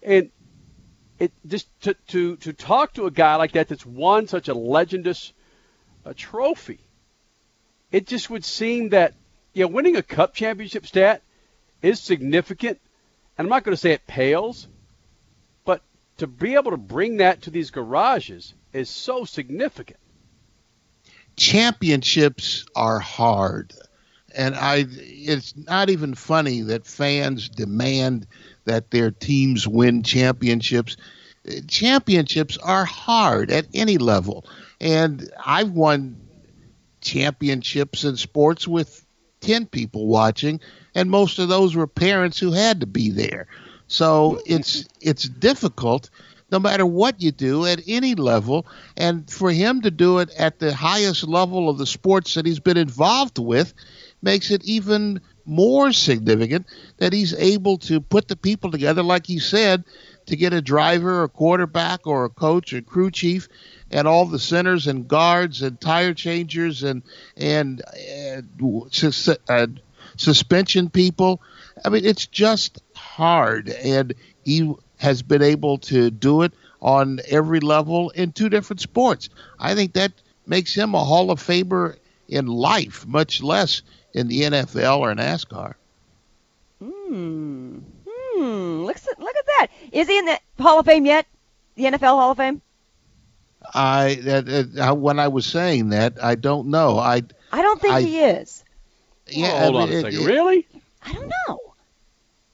and it just to to to talk to a guy like that that's won such a legendous a trophy, it just would seem that you know winning a cup championship, Stat, is significant, and I'm not going to say it pales, but to be able to bring that to these garages is so significant. Championships are hard, and I it's not even funny that fans demand that their teams win championships. Championships are hard at any level, and I've won championships in sports with ten people watching, and most of those were parents who had to be there. So it's it's difficult no matter what you do at any level. And for him to do it at the highest level of the sports that he's been involved with makes it even more significant that he's able to put the people together, like he said, to get a driver, a quarterback, or a coach, or crew chief, and all the centers and guards and tire changers and, and uh, sus- uh, suspension people. I mean, it's just hard, and he has been able to do it on every level in two different sports. I think that makes him a Hall of Famer in life, much less in the N F L or NASCAR. Hmm. Hmm. Look, look at that. Is he in the Hall of Fame yet? The N F L Hall of Fame? I, uh, uh, when I was saying that, I don't know. I I don't think I, he is. Yeah, well, hold I mean, on a second. It, really? I don't know.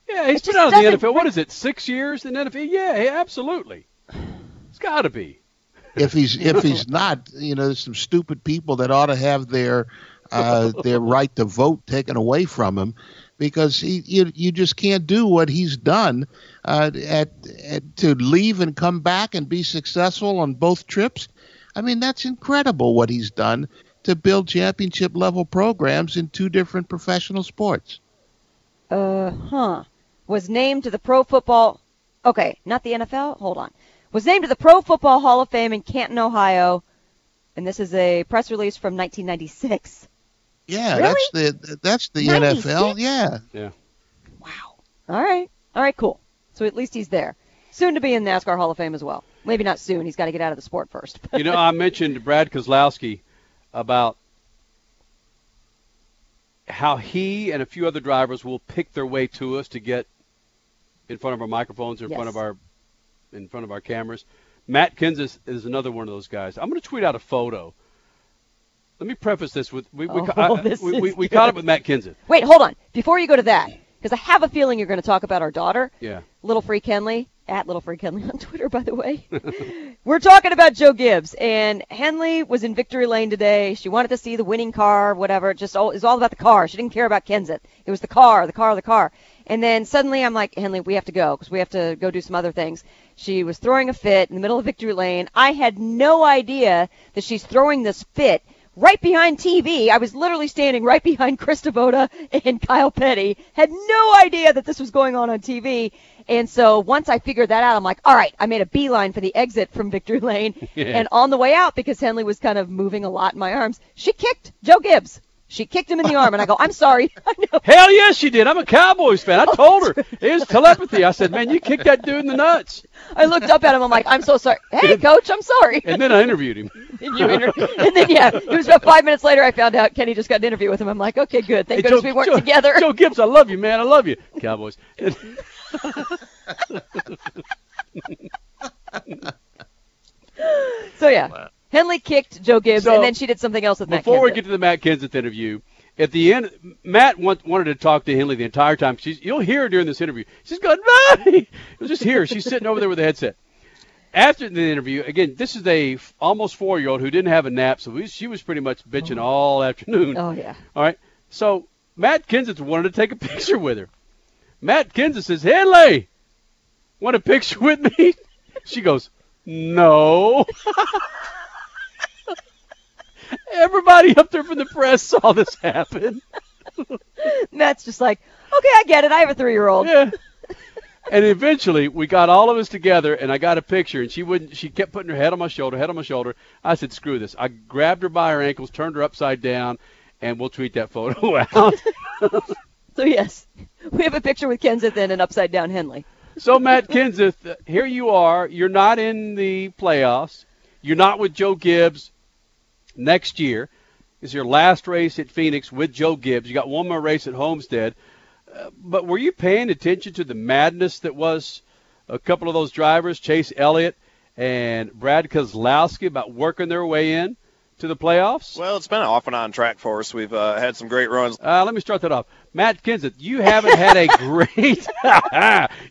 Yeah, he's been out of the N F L. Bring... What is it? Six years in the N F L? Yeah, yeah, absolutely. It's got to be. If he's if he's not, you know, there's some stupid people that ought to have their uh, their right to vote taken away from him, because he you, you just can't do what he's done uh, at, at to leave and come back and be successful on both trips. I mean, that's incredible what he's done to build championship level programs in two different professional sports. Uh huh. Was named to the Pro Football, okay, not the N F L, hold on, was named to the Pro Football Hall of Fame in Canton, Ohio, and this is a press release from nineteen ninety-six. Yeah, really? that's the that's the ninety-six? N F L, yeah. Yeah. Wow. All right, all right, cool. So at least he's there. Soon to be in the NASCAR Hall of Fame as well. Maybe not soon, he's got to get out of the sport first. You know, I mentioned Brad Keselowski about how he and a few other drivers will pick their way to us to get in front of our microphones, or in yes. front of our, in front of our cameras. Matt Kenseth is another one of those guys. I'm going to tweet out a photo. Let me preface this with we we, oh, I, this we, we, we caught up with Matt Kenseth. Wait, hold on. Before you go to that, because I have a feeling you're going to talk about our daughter. Yeah. Little Free Henley, at Little Free Henley on Twitter, by the way. We're talking about Joe Gibbs, and Henley was in victory lane today. She wanted to see the winning car, whatever. It just all, it was all about the car. She didn't care about Kenseth. It was the car, the car, the car. And then suddenly I'm like, Henley, we have to go because we have to go do some other things. She was throwing a fit in the middle of victory lane. I had no idea that she's throwing this fit right behind T V. I was literally standing right behind Chris Dabota and Kyle Petty. Had no idea that this was going on on T V. And so once I figured that out, I'm like, all right, I made a beeline for the exit from victory lane. Yeah. And on the way out, because Henley was kind of moving a lot in my arms, she kicked Joe Gibbs. She kicked him in the arm, and I go, I'm sorry. I know. Hell yes, she did. I'm a Cowboys fan. I told her. It was telepathy. I said, man, you kicked that dude in the nuts. I looked up at him. I'm like, I'm so sorry. Hey, Coach, I'm sorry. And then I interviewed him. and, you inter- and then, yeah, it was about five minutes later I found out Kenny just got an interview with him. I'm like, okay, good. Thank hey, goodness Joe, we weren't Joe, together. Joe Gibbs, I love you, man. I love you. Cowboys. So, yeah. Wow. Henley kicked Joe Gibbs, so, and then she did something else with Matt Kenseth. Before we get to the Matt Kenseth interview, at the end, Matt want, wanted to talk to Henley the entire time. She's, you'll hear her during this interview. She's going, Maddie! You'll just hear her. She's sitting over there with the headset. After the interview, again, this is a f- almost four-year-old who didn't have a nap, so we, she was pretty much bitching oh. all afternoon. Oh, yeah. All right. So Matt Kenseth wanted to take a picture with her. Matt Kenseth says, Henley, want a picture with me? She goes, no. Everybody up there from the press saw this happen. Matt's just like, okay, I get it. I have a three-year-old. Yeah. And eventually, we got all of us together, and I got a picture, and she wouldn't. She kept putting her head on my shoulder, head on my shoulder. I said, screw this. I grabbed her by her ankles, turned her upside down, and we'll tweet that photo out. So, yes, we have a picture with Kenseth and an upside-down Henley. So, Matt Kenseth, here you are. You're not in the playoffs. You're not with Joe Gibbs next year. It's your last race at Phoenix with Joe Gibbs. You got one more race at Homestead. Uh, but were you paying attention to the madness that was a couple of those drivers, Chase Elliott and Brad Keselowski, about working their way in to the playoffs? Well, it's been an off and on track for us. We've uh, had some great runs. Uh, let me start that off. Matt Kenseth, you haven't had a great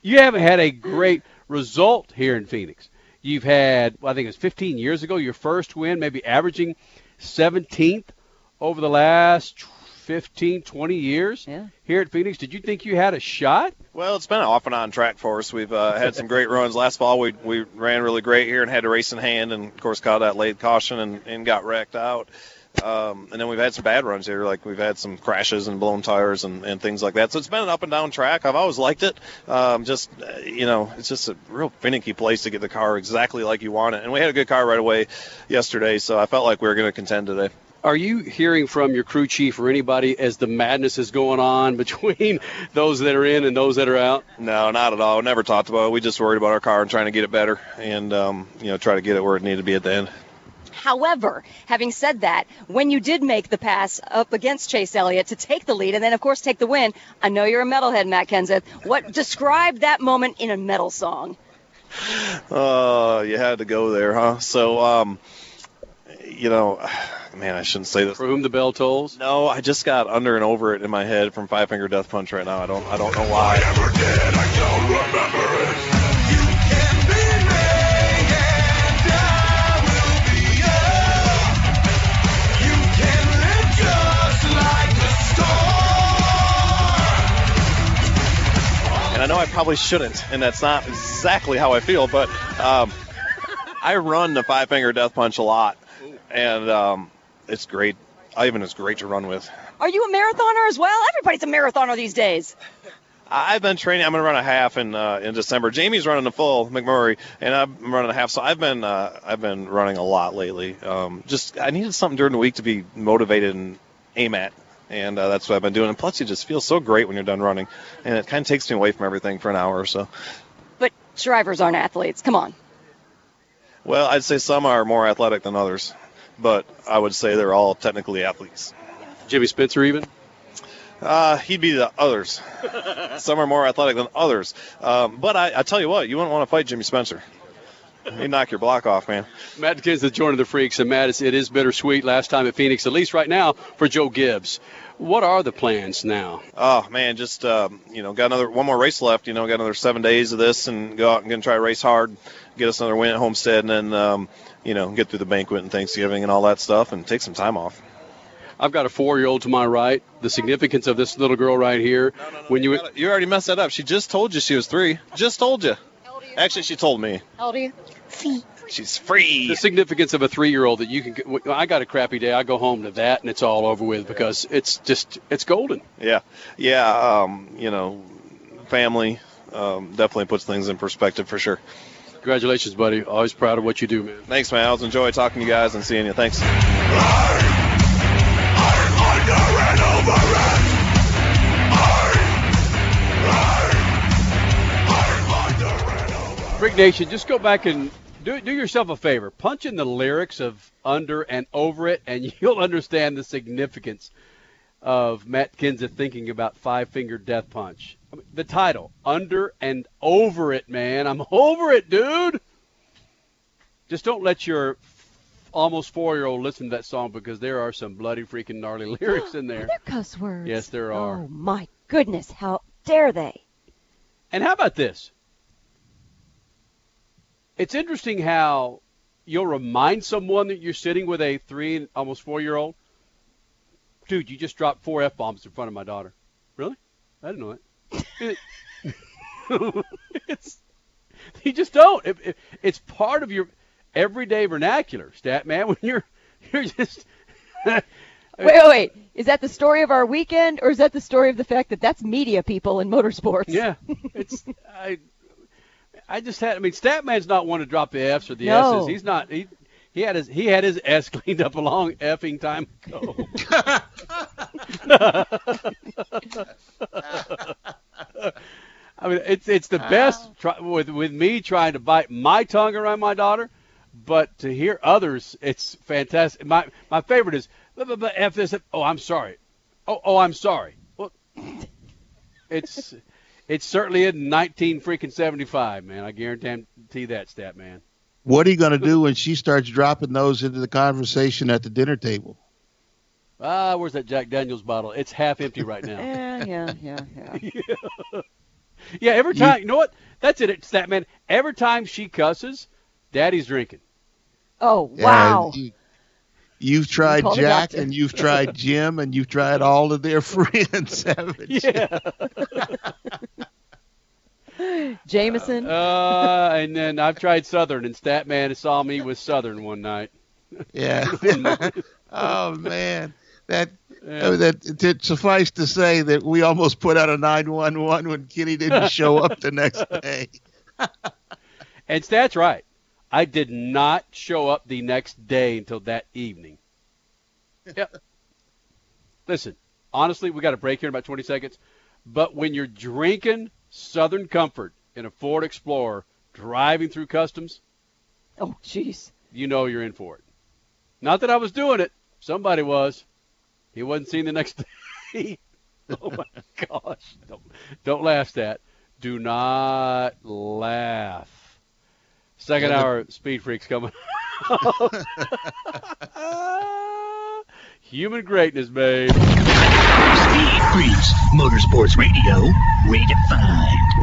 you haven't had a great result here in Phoenix. You've had, well, I think it was fifteen years ago, your first win, maybe averaging seventeenth over the last fifteen, twenty years yeah. here at Phoenix. Did you think you had a shot? Well, it's been an off and on track for us. We've uh, had some great runs. Last fall, we we ran really great here and had a race in hand and, of course, caught that late caution and, and got wrecked out. Um, and then we've had some bad runs here, like we've had some crashes and blown tires and, and things like that. So it's been an up-and-down track. I've always liked it. Um, just, you know, it's just a real finicky place to get the car exactly like you want it. And we had a good car right away yesterday, so I felt like we were going to contend today. Are you hearing from your crew chief or anybody as the madness is going on between those that are in and those that are out? No, not at all. We never talked about it. We just worried about our car and trying to get it better and, um, you know, try to get it where it needed to be at the end. However, having said that, when you did make the pass up against Chase Elliott to take the lead and then, of course, take the win, I know you're a metalhead, Matt Kenseth. What describe that moment in a metal song? Oh, uh, you had to go there, huh? So, um, you know, man, I shouldn't say this. For whom the bell tolls? No, I just got Under and Over It in my head from Five Finger Death Punch right now. I don't, I don't know why. I never did. I don't remember it. I know I probably shouldn't, and that's not exactly how I feel, but um, I run the Five Finger Death Punch a lot, and um, it's great. Ivan is great to run with. Are you a marathoner as well? Everybody's a marathoner these days. I've been training. I'm going to run a half in uh, in December. Jamie's running a full, McMurray, and I'm running a half. So I've been uh, I've been running a lot lately. Um, just I needed something during the week to be motivated and aim at. And uh, that's what I've been doing. And plus, you just feel so great when you're done running. And it kind of takes me away from everything for an hour or so. But drivers aren't athletes. Come on. Well, I'd say some are more athletic than others. But I would say they're all technically athletes. Jimmy Spencer even? Uh, he'd be the others. Some are more athletic than others. Um, but I, I tell you what, you wouldn't want to fight Jimmy Spencer. You knock your block off, man. Matt Kenseth joining the Freaks, and Matt, it's, it is bittersweet last time at Phoenix, at least right now, for Joe Gibbs. What are the plans now? Oh, man, just, um, you know, got another one more race left. You know, got another seven days of this, and go out and gonna try to race hard, get us another win at Homestead, and then, um, you know, get through the banquet and Thanksgiving and all that stuff and take some time off. I've got a four-year-old to my right. The significance of this little girl right here. No, no, no, when you, you, gotta, you already messed that up. She just told you she was three. Just told you. Actually, she told me. How old are you? Free. She's free. The significance of a three-year-old that you can – I got a crappy day. I go home to that, and it's all over with because it's just – it's golden. Yeah. Yeah, um, you know, family um, definitely puts things in perspective for sure. Congratulations, buddy. Always proud of what you do, man. Thanks, man. I always enjoy talking to you guys and seeing you. Thanks. I'm under and over it. Freak Nation, just go back and do do yourself a favor. Punch in the lyrics of Under and Over It, and you'll understand the significance of Matt Kenseth thinking about Five Finger Death Punch. I mean, the title, Under and Over It, man. I'm over it, dude. Just don't let your almost four-year-old listen to that song, because there are some bloody freaking gnarly lyrics in there. Are there cuss words? Yes, there are. Oh, my goodness. How dare they? And how about this? It's interesting how you'll remind someone that you're sitting with a three, almost four-year-old. Dude, you just dropped four F-bombs in front of my daughter. Really? I didn't know it. it it's, you just don't. It, it, it's part of your everyday vernacular, Statman, when you're you're just... wait, wait, wait. Is that the story of our weekend, or is that the story of the fact that that's media people in motorsports? Yeah. It's... I, I just had, I mean, Statman's not one to drop the F's or the no. S's. He's not, he, he had his, he had his S cleaned up a long effing time ago. I mean, it's, it's the best try, with, with me trying to bite my tongue around my daughter, but to hear others, it's fantastic. My, my favorite is, F this, oh, I'm sorry. Oh, oh, I'm sorry. Well, it's, It certainly isn't nineteen freaking seventy-five, man. I guarantee that, stat, man. What are you going to do when she starts dropping those into the conversation at the dinner table? Ah, where's that Jack Daniels bottle? It's half empty right now. yeah, yeah, yeah, yeah, yeah. Yeah, every time. You, you know what? That's it, stat, man. Every time she cusses, Daddy's drinking. Oh, wow. Yeah, you, you've tried Jack, and you've tried Jim, and you've tried all of their friends, haven't you? Yeah. Jameson. Uh, and then I've tried Southern, and Statman saw me with Southern one night. Yeah. Oh, man. That yeah. that to suffice to say that we almost put out a nine one one when Kenny didn't show up the next day. And Stat's right. I did not show up the next day until that evening. Yep. Listen, honestly, we got a break here in about twenty seconds. But when you're drinking Southern Comfort in a Ford Explorer driving through customs, oh, jeez, you know you're in for it. Not that I was doing it. Somebody was. He wasn't seen the next day. Oh, my gosh. Don't, don't laugh, Stat. Do not laugh. Second hour, Speed Freaks coming. Human greatness, babe. Speed Freaks, Motorsports Radio, redefined.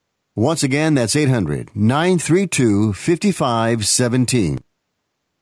Once again, that's eight hundred, nine three two, five five one seven.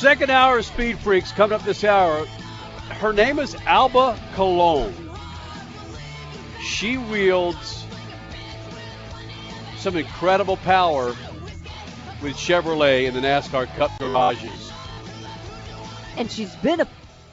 Second hour of Speed Freaks coming up this hour. Her name is Alba Colon. She wields some incredible power with Chevrolet in the NASCAR Cup garages. And she's been a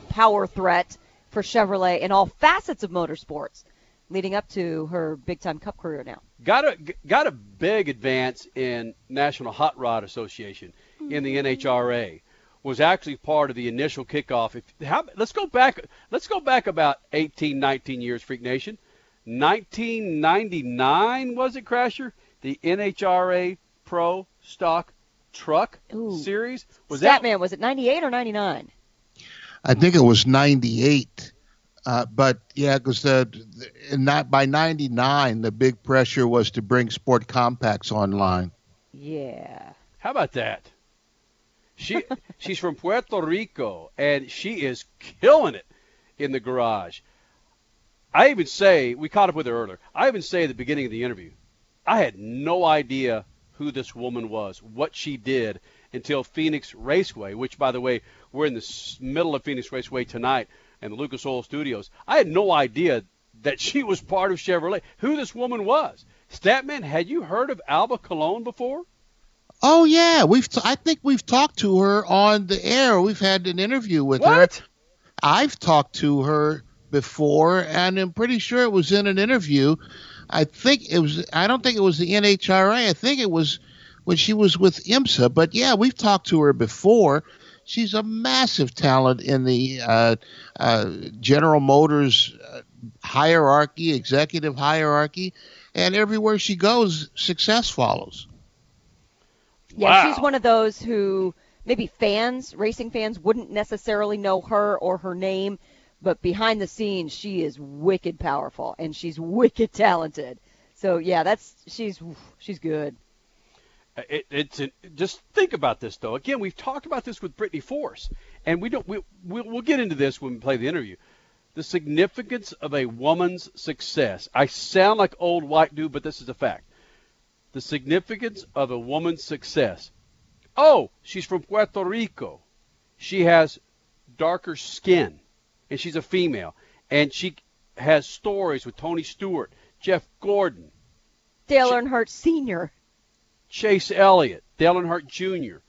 power threat for Chevrolet in all facets of motorsports leading up to her big-time Cup career now. Got a, got a big advance in National Hot Rod Association in the N H R A. Was actually part of the initial kickoff. If, how, let's go back. Let's go back about eighteen, nineteen years, Freak Nation. nineteen ninety-nine, was it, Crasher? The N H R A Pro Stock Truck Ooh. Series. Was that man? Was it ninety-eight or ninety-nine? I think it was ninety-eight. Uh, but yeah, because not by ninety-nine, the big pressure was to bring sport compacts online. Yeah. How about that? She she's from Puerto Rico, and she is killing it in the garage. I even say, we caught up with her earlier, I even say at the beginning of the interview, I had no idea who this woman was, what she did, until Phoenix Raceway, which, by the way, we're in the middle of Phoenix Raceway tonight and the Lucas Oil Studios. I had no idea that she was part of Chevrolet, who this woman was. Statman, had you heard of Alba Colon before? Oh, yeah. we've. T- I think we've talked to her on the air. We've had an interview with what? her. I've talked to her before, and I'm pretty sure it was in an interview. I think it was – I don't think it was the N H R A. I think it was when she was with IMSA. But, yeah, we've talked to her before. She's a massive talent in the uh, uh, General Motors hierarchy, executive hierarchy, and everywhere she goes, success follows. Yeah, wow. She's one of those who maybe fans, racing fans, wouldn't necessarily know her or her name, but behind the scenes, she is wicked powerful and she's wicked talented. So yeah, that's she's she's good. It, it's it, just think about this though. Again, we've talked about this with Brittany Force, and we don't. We, we'll, we'll get into this when we play the interview. The significance of a woman's success. I sound like old white dude, but this is a fact. The significance of a woman's success. Oh, she's from Puerto Rico. She has darker skin, and she's a female. And she has stories with Tony Stewart, Jeff Gordon, Dale Earnhardt Senior, Chase Elliott, Dale Earnhardt Junior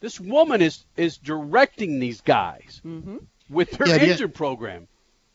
This woman is, is directing these guys mm-hmm. with her yeah, engine yeah. program.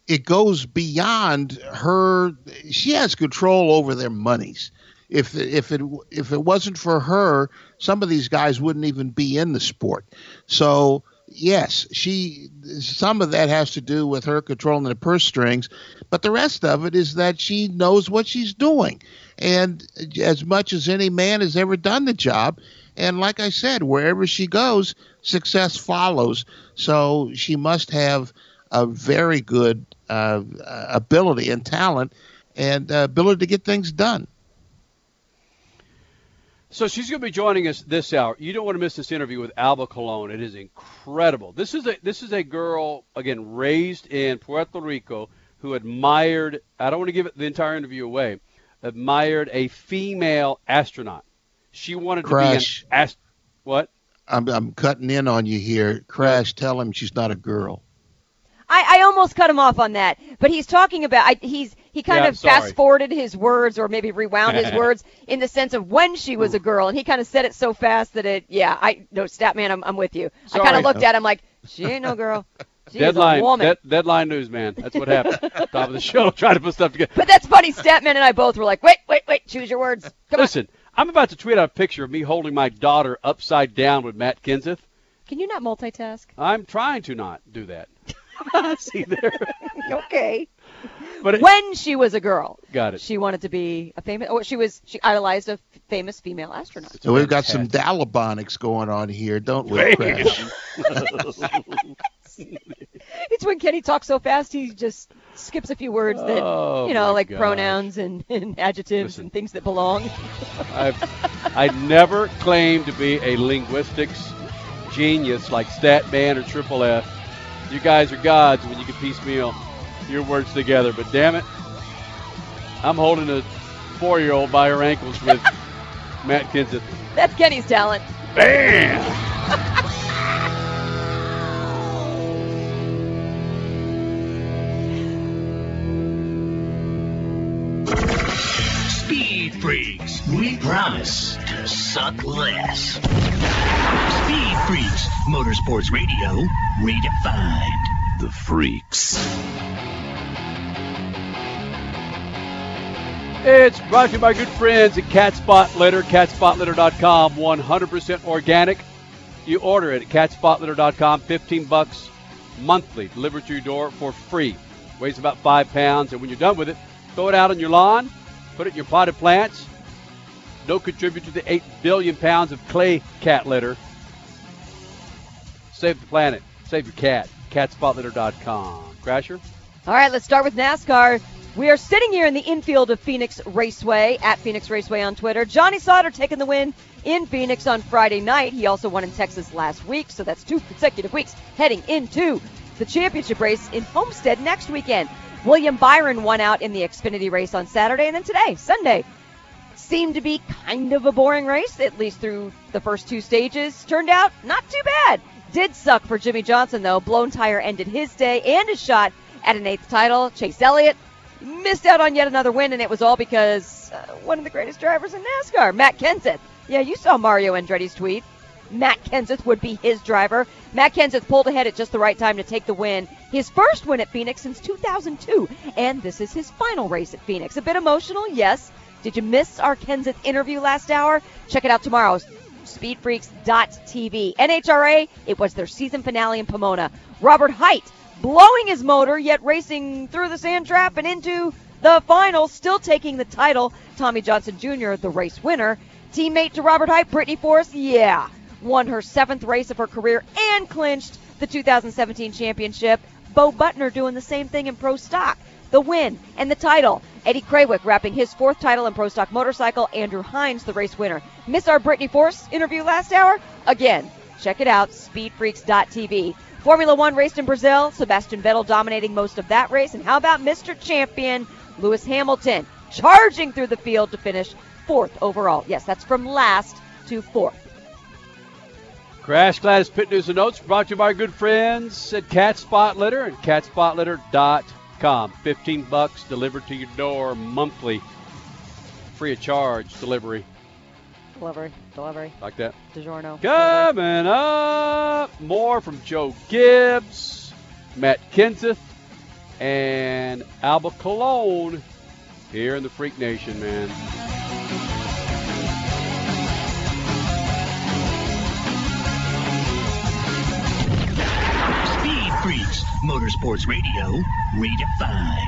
It goes beyond her. She has control over their monies. If if it if it wasn't for her, some of these guys wouldn't even be in the sport. So yes, she some of that has to do with her controlling the purse strings, but the rest of it is that she knows what she's doing, and as much as any man has ever done the job. And like I said, wherever she goes, success follows. So she must have a very good uh, ability and talent and uh, ability to get things done. So she's going to be joining us this hour. You don't want to miss this interview with Alba Colon. It is incredible. This is a this is a girl, again, raised in Puerto Rico who admired, I don't want to give it the entire interview away, admired a female astronaut. She wanted Crash, to be an ast- what? I'm I'm cutting in on you here. Crash, tell him she's not a girl. I, I almost cut him off on that, but he's talking about I, he's he kind yeah, of fast forwarded his words or maybe rewound his words in the sense of when she was a girl, and he kind of said it so fast that it yeah I no Statman I'm I'm with you. Sorry. I kind of looked at him like she ain't no girl. She's deadline, a woman. De- deadline news, man. That's what happened. Top of the show, trying to put stuff together. But that's funny. Statman and I both were like, wait, wait, wait. Choose your words. Come Listen. On. I'm about to tweet out a picture of me holding my daughter upside down with Matt Kenseth. Can you not multitask? I'm trying to not do that. See there. Okay. But it, when she was a girl, got it. She wanted to be a famous. Or she was. She idolized a f- famous female astronaut. So we've got some Dalibonics going on here, don't we? Crash? It's when Kenny talks so fast he just skips a few words that oh, you know, like gosh. pronouns and, and adjectives Listen, and things that belong. I've, I never claimed to be a linguistics genius like Statman or Triple F. You guys are gods when you can piecemeal your words together, but damn it, I'm holding a four-year-old by her ankles with Matt Kenseth. That's Kenny's talent. Bam! Speed Freaks, we promise to suck less. Speed Freaks, Motorsports Radio, redefined. The Freaks. It's brought to you by our good friends at Catspot Litter, cat spot litter dot com, one hundred percent organic. You order it at cat spot litter dot com, fifteen bucks monthly, delivered to your door for free. Weighs about five pounds, and when you're done with it, throw it out on your lawn. Put it in your potted plants. Don't contribute to the eight billion pounds of clay cat litter. Save the planet. Save your cat. cat spot litter dot com. Crasher? All right, let's start with NASCAR. We are sitting here in the infield of Phoenix Raceway, at Phoenix Raceway on Twitter. Johnny Sauter taking the win in Phoenix on Friday night. He also won in Texas last week, so that's two consecutive weeks heading into the championship race in Homestead next weekend. William Byron won out in the Xfinity race on Saturday, and then today, Sunday, seemed to be kind of a boring race, at least through the first two stages. Turned out not too bad. Did suck for Jimmy Johnson, though. Blown tire ended his day and his shot at an eighth title. Chase Elliott missed out on yet another win, and it was all because uh, one of the greatest drivers in NASCAR, Matt Kenseth. Yeah, you saw Mario Andretti's tweet. Matt Kenseth would be his driver. Matt Kenseth pulled ahead at just the right time to take the win. His first win at Phoenix since two thousand two, and this is his final race at Phoenix. A bit emotional, yes. Did you miss our Kenseth interview last hour? Check it out tomorrow, speed freaks dot t v. N H R A, it was their season finale in Pomona. Robert Hight blowing his motor, yet racing through the sand trap and into the final, still taking the title. Tommy Johnson Junior, the race winner. Teammate to Robert Hight, Brittany Force, yeah. won her seventh race of her career and clinched the two thousand seventeen championship. Bo Buttner doing the same thing in Pro Stock, the win and the title. Eddie Krawick wrapping his fourth title in Pro Stock Motorcycle. Andrew Hines, the race winner. Miss our Brittany Force interview last hour? Again, check it out, speed freaks dot t v. Formula One raced in Brazil. Sebastian Vettel dominating most of that race. And how about Mister Champion Lewis Hamilton charging through the field to finish fourth overall? Yes, that's from last to fourth. Crash Gladys Pit News and Notes brought to you by our good friends at Cat Spot Litter and cat spot litter dot com. fifteen bucks delivered to your door monthly. Free of charge delivery. Delivery. Delivery. Like that. DiGiorno. Coming up, more from Joe Gibbs, Matt Kenseth, and Alba Colon here in the Freak Nation, man. Force, Motorsports Radio, redefined.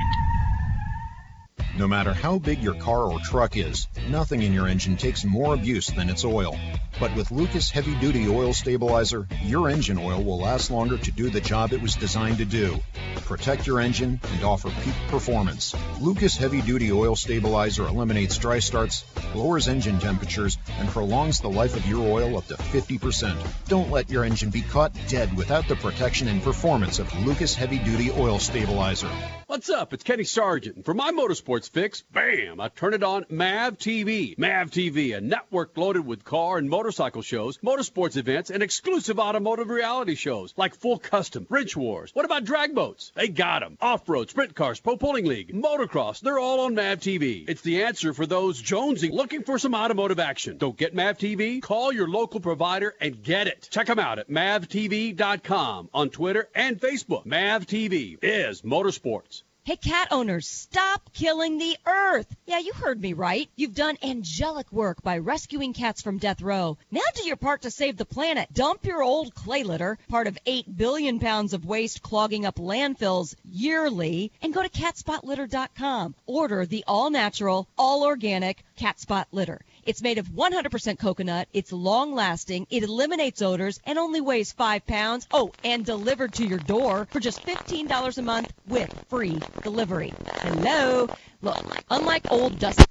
No matter how big your car or truck is, nothing in your engine takes more abuse than its oil. But with Lucas Heavy Duty Oil Stabilizer, your engine oil will last longer to do the job it was designed to do. Protect your engine and offer peak performance. Lucas Heavy Duty Oil Stabilizer eliminates dry starts, lowers engine temperatures, and prolongs the life of your oil up to fifty percent. Don't let your engine be caught dead without the protection and performance of Lucas Heavy Duty Oil Stabilizer. What's up? It's Kenny Sargent. And for my motorsports fix, bam, I turn it on MavTV. MavTV, a network loaded with car and motorcycle shows, motorsports events, and exclusive automotive reality shows like Full Custom, Bridge Wars. What about drag boats? They got them. Off-road, sprint cars, pro bowling league, motocross, they're all on MavTV. It's the answer for those jonesing looking for some automotive action. Don't get MavTV? Call your local provider and get it. Check them out at Mav T V dot com on Twitter and Facebook. MavTV is motorsports. Hey, cat owners, stop killing the earth. Yeah, you heard me right. You've done angelic work by rescuing cats from death row. Now do your part to save the planet. Dump your old clay litter, part of eight billion pounds of waste clogging up landfills yearly, and go to cat spot litter dot com. Order the all-natural, all-organic Cat Spot Litter. It's made of one hundred percent coconut, it's long-lasting, it eliminates odors, and only weighs five pounds. Oh, and delivered to your door for just fifteen dollars a month with free delivery. Hello? Look, unlike old dust...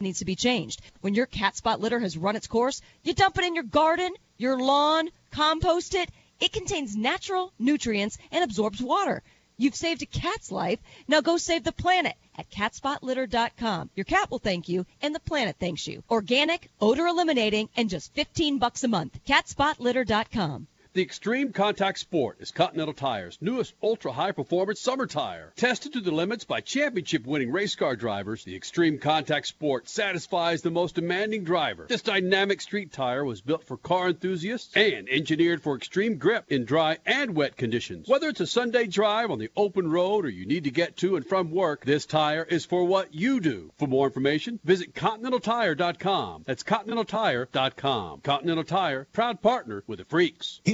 needs to be changed. When your Cat Spot Litter has run its course, you dump it in your garden, your lawn, compost it. It contains natural nutrients and absorbs water. You've saved a cat's life. Now go save the planet at cat spot litter dot com. Your cat will thank you, and the planet thanks you. Organic, odor eliminating, and just fifteen bucks a month. cat spot litter dot com. The Extreme Contact Sport is Continental Tire's newest ultra-high-performance summer tire. Tested to the limits by championship-winning race car drivers, the Extreme Contact Sport satisfies the most demanding driver. This dynamic street tire was built for car enthusiasts and engineered for extreme grip in dry and wet conditions. Whether it's a Sunday drive on the open road or you need to get to and from work, this tire is for what you do. For more information, visit continental tire dot com. That's continental tire dot com. Continental Tire, proud partner with the Freaks.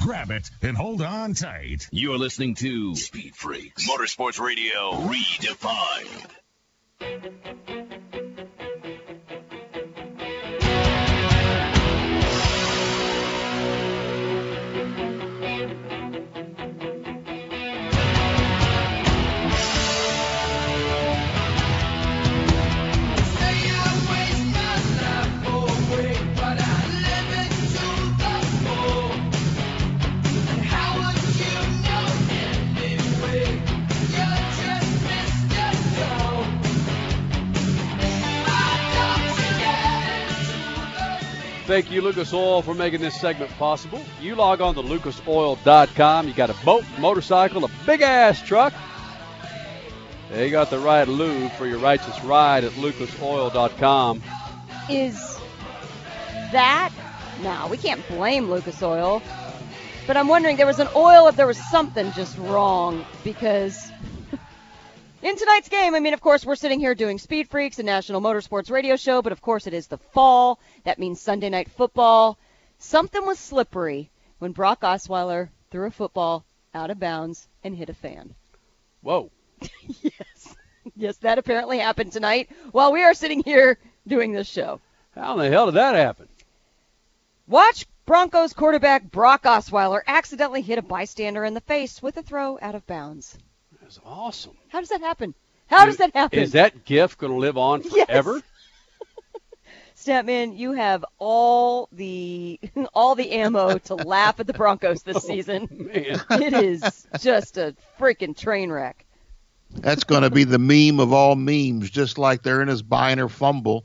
Grab it and hold on tight. You're listening to Speed Freaks, Motorsports Radio Redefined. Thank you, Lucas Oil, for making this segment possible. You log on to lucas oil dot com. You got a boat, motorcycle, a big-ass truck. They got the right lube for your righteous ride at lucas oil dot com. Is that... No, we can't blame Lucas Oil. But I'm wondering, there was an oil if there was something just wrong, because... in tonight's game, I mean, of course, we're sitting here doing Speed Freaks, a national motorsports radio show, but of course it is the fall. That means Sunday night football. Something was slippery when Brock Osweiler threw a football out of bounds and hit a fan. Whoa. Yes. Yes, that apparently happened tonight while we are sitting here doing this show. How in the hell did that happen? Watch Broncos quarterback Brock Osweiler accidentally hit a bystander in the face with a throw out of bounds. That's awesome. How does that happen? How does that happen? Is that GIF going to live on forever? Yes. Statman, you have all the all the ammo to laugh at the Broncos this season. Oh, man. It is just a freaking train wreck. That's going to be the meme of all memes, just like they're in his binary fumble.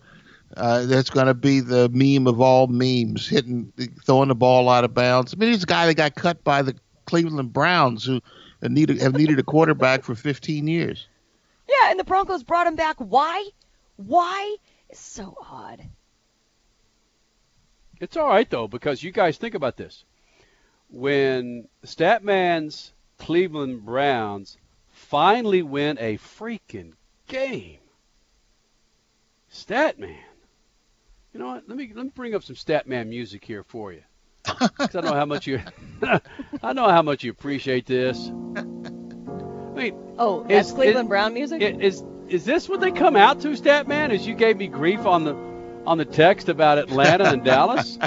Uh, that's going to be the meme of all memes, hitting, throwing the ball out of bounds. I mean, he's a guy that got cut by the Cleveland Browns, who needed, have needed a quarterback for fifteen years. Yeah, and the Broncos brought him back. Why? Why? It's so odd. It's all right, though, because you guys think about this. When Statman's Cleveland Browns finally win a freaking game, Statman. You know what? Let me let me bring up some Statman music here for you. Because I know how much you, I know how much you appreciate this. I mean, oh, that's is, Cleveland is, Brown music. Is is this what they come out to, Statman? As you gave me grief on the on the text about Atlanta and Dallas.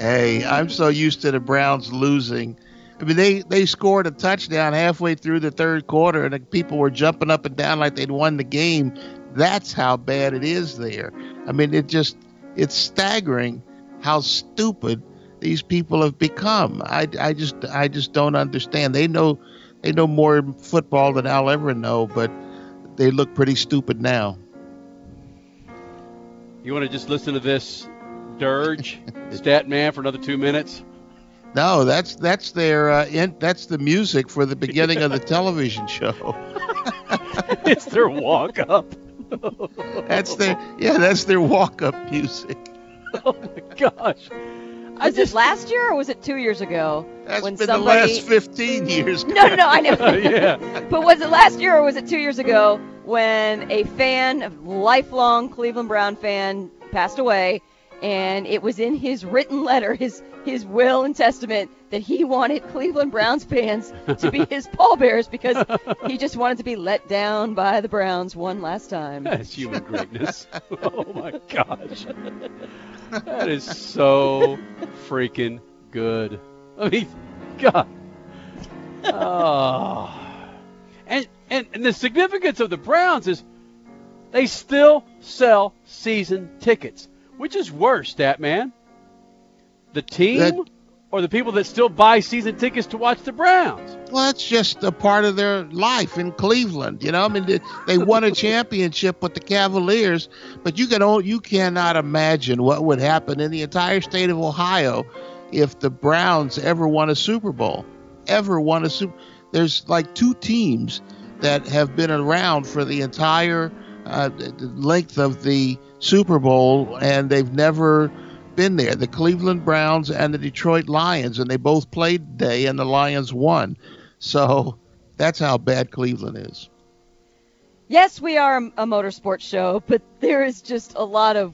Hey, I'm so used to the Browns losing. I mean, they, they scored a touchdown halfway through the third quarter, and the people were jumping up and down like they'd won the game. That's how bad it is there. I mean, it just it's staggering how stupid these people have become. I, I just I just don't understand. They know they know more football than I'll ever know, but they look pretty stupid now. You want to just listen to this dirge, Statman, for another two minutes? No, that's that's their uh, in, that's the music for the beginning of the television show. It's their walk up. That's their yeah, that's their walk up music. Oh my gosh! I was just, it last year or was it two years ago? That's when been somebody... the last fifteen years. No, no, I know. uh, yeah. But was it last year or was it two years ago when a fan, a lifelong Cleveland Brown fan, passed away, and it was in his written letter, his his will and testament, that he wanted Cleveland Browns fans to be his pallbearers because he just wanted to be let down by the Browns one last time. That's human greatness. Oh, my gosh. That is so freaking good. I mean, God. Oh. And, and, and the significance of the Browns is they still sell season tickets. Which is worse, Statman? The team that, or the people that still buy season tickets to watch the Browns? Well, that's just a part of their life in Cleveland. You know, I mean, they, they won a championship with the Cavaliers, but you can you cannot imagine what would happen in the entire state of Ohio if the Browns ever won a Super Bowl. Ever won a Super There's like two teams that have been around for the entire uh, length of the Super Bowl, and they've never been there. The Cleveland Browns and the Detroit Lions, and they both played today, and the Lions won. So that's how bad Cleveland is. Yes, we are a motorsports show, but there is just a lot of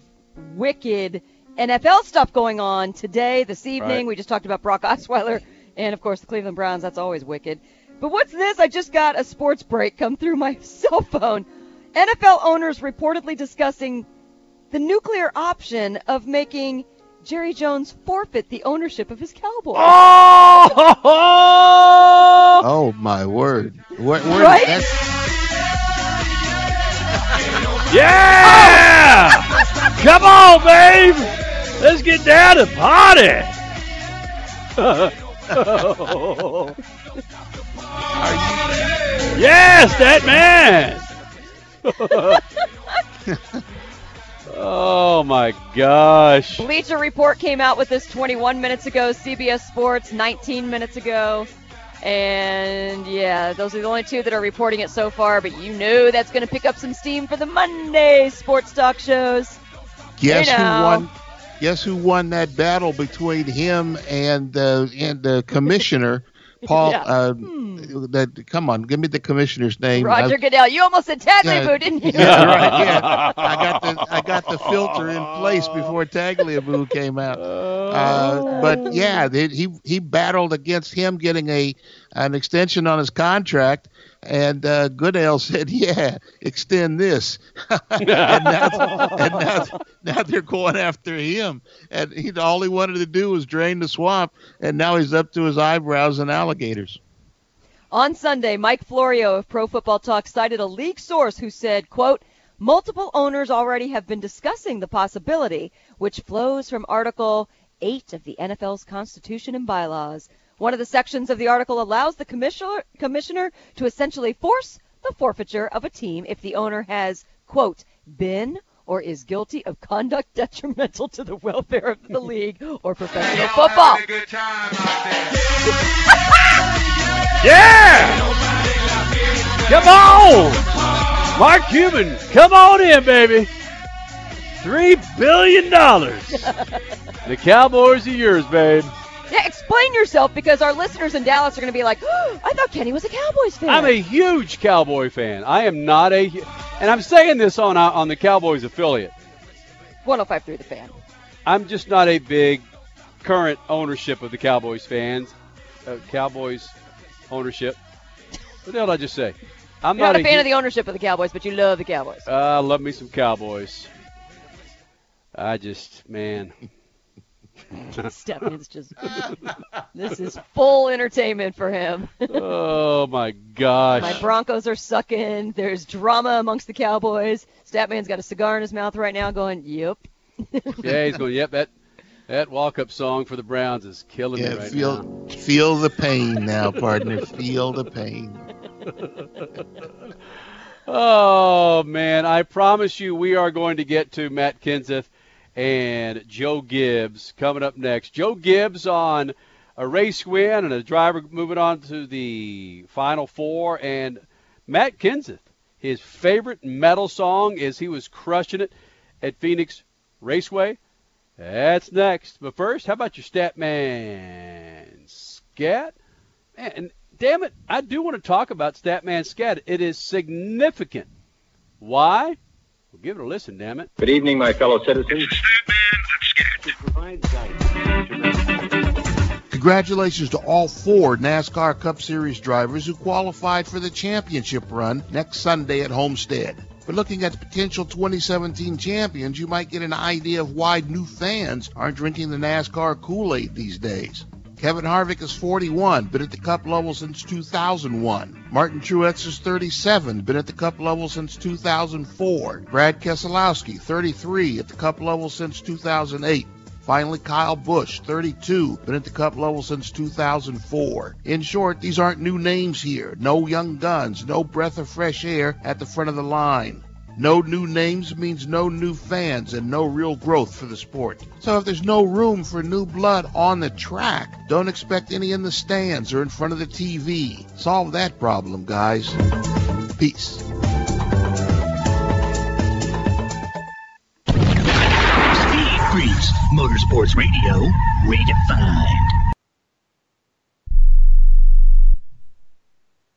wicked N F L stuff going on today, this evening. Right. We just talked about Brock Osweiler and, of course, the Cleveland Browns. That's always wicked. But what's this? I just got a sports break come through my cell phone. N F L owners reportedly discussing the nuclear option of making Jerry Jones forfeit the ownership of his Cowboys. Oh, oh my word. Where, where right? Yeah! Oh. Come on, babe! Let's get down to party! Oh. Yes, that man! Oh, my gosh. Bleacher Report came out with this twenty-one minutes ago, C B S Sports nineteen minutes ago. And, yeah, those are the only two that are reporting it so far. But you know that's going to pick up some steam for the Monday sports talk shows. Guess you know. who won Guess who won that battle between him and, uh, and the commissioner, Paul. Yeah. uh, hmm. that, come on, give me the commissioner's name. Roger I've, Goodell. You almost said Tagliabue, uh, didn't you? Yeah, right. Yeah, I got the I got the filter in place before Tagliabue came out. Uh, but yeah, they, he he battled against him getting a an extension on his contract, and uh, Goodell said, "Yeah, extend this." and now, and now, now they're going after him, and he all he wanted to do was drain the swamp, and now he's up to his eyebrows in alligators. On Sunday, Mike Florio of Pro Football Talk cited a league source who said, quote, multiple owners already have been discussing the possibility, which flows from Article eight of the N F L's Constitution and Bylaws. One of the sections of the article allows the commissioner, commissioner to essentially force the forfeiture of a team if the owner has, quote, been or is guilty of conduct detrimental to the welfare of the league or professional football. Hey, y'all having a good time out there. Yeah! Come on! Mark Cuban, come on in, baby. Three billion dollars. The Cowboys are yours, babe. Yeah, explain yourself, because our listeners in Dallas are going to be like, oh, I thought Kenny was a Cowboys fan. I'm a huge Cowboy fan. I am not a – and I'm saying this on on the Cowboys affiliate. one oh five point three The Fan. I'm just not a big current ownership of the Cowboys fans. Uh, Cowboys ownership. What the hell did I just say? I'm You're not, not a fan hu- of the ownership of the Cowboys, but you love the Cowboys. I uh, love me some Cowboys. I just – man – Stepman's just, this is full entertainment for him. Oh, my gosh. My Broncos are sucking. There's drama amongst the Cowboys. Statman's got a cigar in his mouth right now going, yep. Yeah, he's going, yep, that that walk-up song for the Browns is killing yeah, me right feel, now. Feel the pain now, partner. Feel the pain. Oh, man, I promise you we are going to get to Matt Kenseth and Joe Gibbs coming up next. Joe Gibbs on a race win and a driver moving on to the Final Four. And Matt Kenseth, his favorite metal song is he was crushing it at Phoenix Raceway. That's next. But first, how about your Statman Scat? Man, and damn it, I do want to talk about Statman Scat. It is significant. Why? Well, give it a listen, damn it. Good evening, my fellow citizens. Congratulations to all four NASCAR Cup Series drivers who qualified for the championship run next Sunday at Homestead. But looking at the potential twenty seventeen champions, you might get an idea of why new fans aren't drinking the NASCAR Kool-Aid these days. Kevin Harvick is forty-one, been at the Cup level since two thousand one. Martin Truex is thirty-seven, been at the Cup level since two thousand four. Brad Keselowski, thirty-three, at the Cup level since two thousand eight. Finally, Kyle Busch, thirty-two, been at the Cup level since two thousand four. In short, these aren't new names here. No young guns, no breath of fresh air at the front of the line. No new names means no new fans and no real growth for the sport. So if there's no room for new blood on the track, don't expect any in the stands or in front of the T V. Solve that problem, guys. Peace. Speed Freaks, Motorsports Radio, redefined.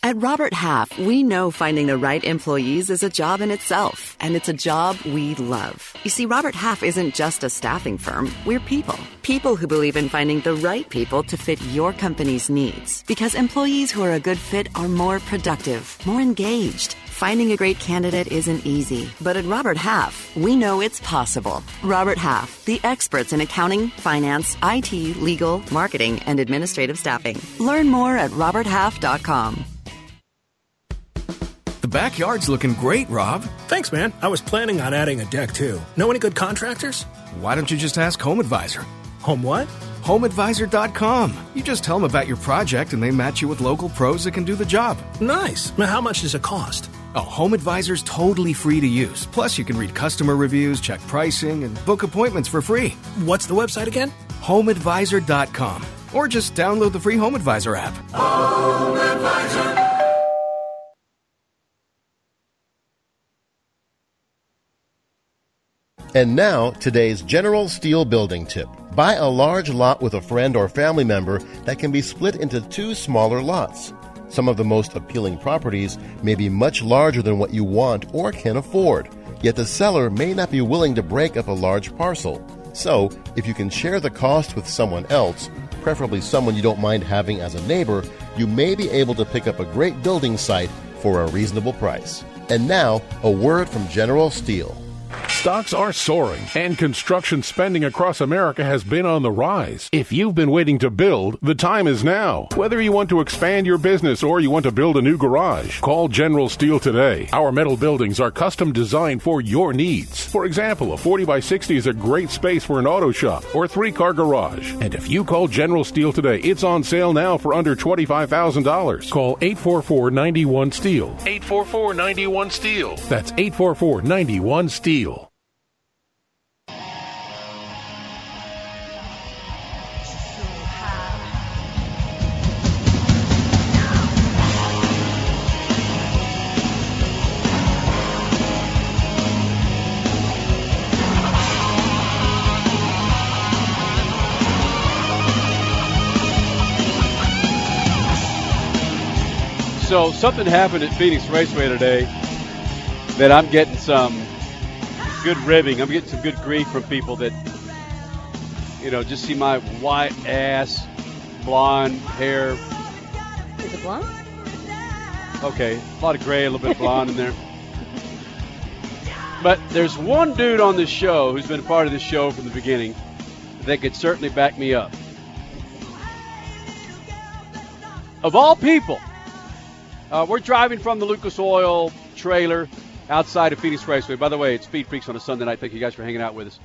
At Robert Half, we know finding the right employees is a job in itself, and it's a job we love. You see, Robert Half isn't just a staffing firm. We're people. People who believe in finding the right people to fit your company's needs. Because employees who are a good fit are more productive, more engaged. Finding a great candidate isn't easy, but at Robert Half, we know it's possible. Robert Half, the experts in accounting, finance, I T, legal, marketing, and administrative staffing. Learn more at robert half dot com. The backyard's looking great, Rob. Thanks, man. I was planning on adding a deck, too. Know any good contractors? Why don't you just ask HomeAdvisor? Home what? home advisor dot com. You just tell them about your project, and they match you with local pros that can do the job. Nice. Now, how much does it cost? Oh, HomeAdvisor's totally free to use. Plus, you can read customer reviews, check pricing, and book appointments for free. What's the website again? home advisor dot com. Or just download the free HomeAdvisor app. HomeAdvisor. And now, today's General Steel building tip. Buy a large lot with a friend or family member that can be split into two smaller lots. Some of the most appealing properties may be much larger than what you want or can afford, yet the seller may not be willing to break up a large parcel. So, if you can share the cost with someone else, preferably someone you don't mind having as a neighbor, you may be able to pick up a great building site for a reasonable price. And now, a word from General Steel. Stocks are soaring, and construction spending across America has been on the rise. If you've been waiting to build, the time is now. Whether you want to expand your business or you want to build a new garage, call General Steel today. Our metal buildings are custom designed for your needs. For example, a forty by sixty is a great space for an auto shop or three-car garage. And if you call General Steel today, it's on sale now for under twenty-five thousand dollars. Call eight four four, nine one, STEEL. eight four four, nine one, STEEL. That's eight four four, nine one, STEEL. So something happened at Phoenix Raceway today that I'm getting some good ribbing. I'm getting some good grief from people that, you know, just see my white ass, blonde hair. Is it blonde? Okay, a lot of gray, a little bit of blonde in there. But there's one dude on this show who's been a part of this show from the beginning that could certainly back me up. Of all people, uh, we're driving from the Lucas Oil trailer outside of Phoenix Raceway. By the way, it's Speed Freaks on a Sunday night. Thank you guys for hanging out with us.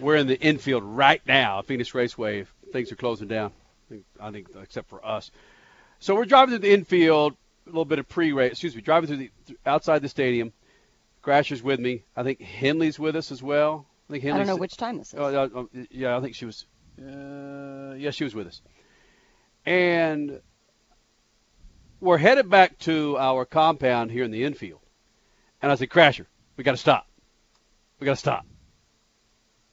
We're in the infield right now, Phoenix Raceway. Things are closing down, I think, except for us. So we're driving through the infield, a little bit of pre-race. Excuse me, driving through the outside the stadium. Crasher's with me. I think Henley's with us as well. I, think Henley's, I don't know which time this is. Oh, yeah, I think she was. Uh, yeah, she was with us. And we're headed back to our compound here in the infield. And I said, Crasher, we got to stop. We got to stop.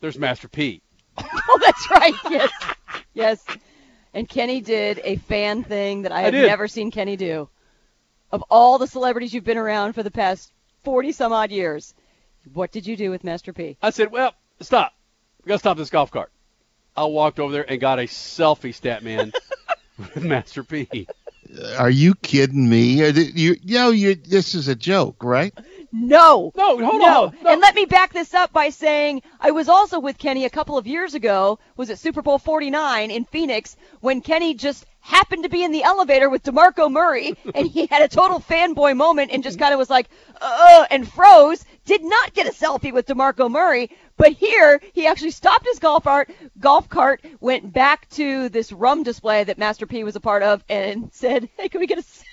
There's Master P. Oh, that's right. Yes. Yes. And Kenny did a fan thing that I, I have did. never seen Kenny do. Of all the celebrities you've been around for the past forty-some-odd years, what did you do with Master P? I said, well, stop. We got to stop this golf cart. I walked over there and got a selfie, Statman, with Master P. Are you kidding me? Are the, you, you know, you, this is a joke, right? No. No, hold no. on. No. And let me back this up by saying I was also with Kenny a couple of years ago, was at Super Bowl forty-nine in Phoenix, when Kenny just happened to be in the elevator with DeMarco Murray, and he had a total fanboy moment and just kind of was like, uh, and froze, did not get a selfie with DeMarco Murray. But here, he actually stopped his golf cart, golf cart, went back to this rum display that Master P was a part of, and said, hey, can we get a selfie?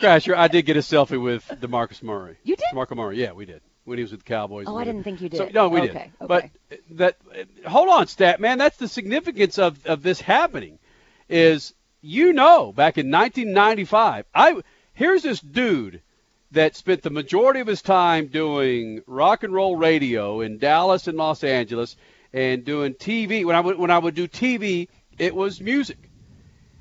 Crasher, I did get a selfie with DeMarcus Murray. You did? DeMarco Murray, yeah, we did. When he was with the Cowboys. Oh, I didn't think you did. So, no, we okay, did. Okay. But that, hold on, Stat, man, that's the significance of, of this happening is, you know, back in nineteen ninety-five, I here's this dude that spent the majority of his time doing rock and roll radio in Dallas and Los Angeles and doing T V. When I would, when I would do T V, it was music.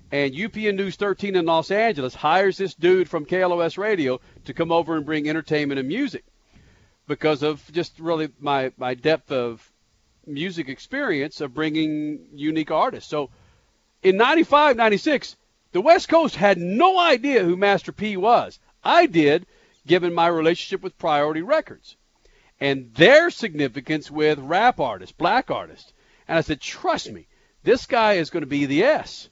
And U P N News thirteen in Los Angeles hires this dude from K L O S Radio to come over and bring entertainment and music because of just really my, my depth of music experience of bringing unique artists. So in ninety-five, ninety-six, the West Coast had no idea who Master P was. I did, given my relationship with Priority Records and their significance with rap artists, black artists. And I said, trust me, this guy is going to be the S.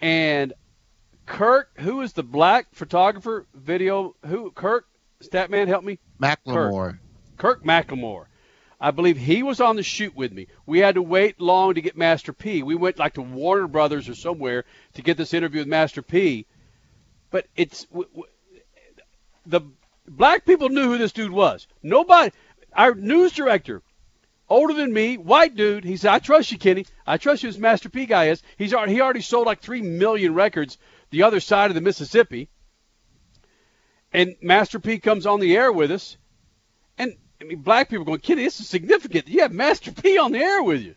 And Kirk, who is the black photographer, video, who, Kirk, Statman, help me? McLemore. Kirk, Kirk McLemore. I believe he was on the shoot with me. We had to wait long to get Master P. We went like to Warner Brothers or somewhere to get this interview with Master P. But it's... W- w- The black people knew who this dude was. Nobody, our news director, older than me, white dude, he said, I trust you, Kenny. I trust you as Master P guy is. He's already, he already sold like three million records the other side of the Mississippi. And Master P comes on the air with us. And I mean, black people going, Kenny, this is significant. You have Master P on the air with you.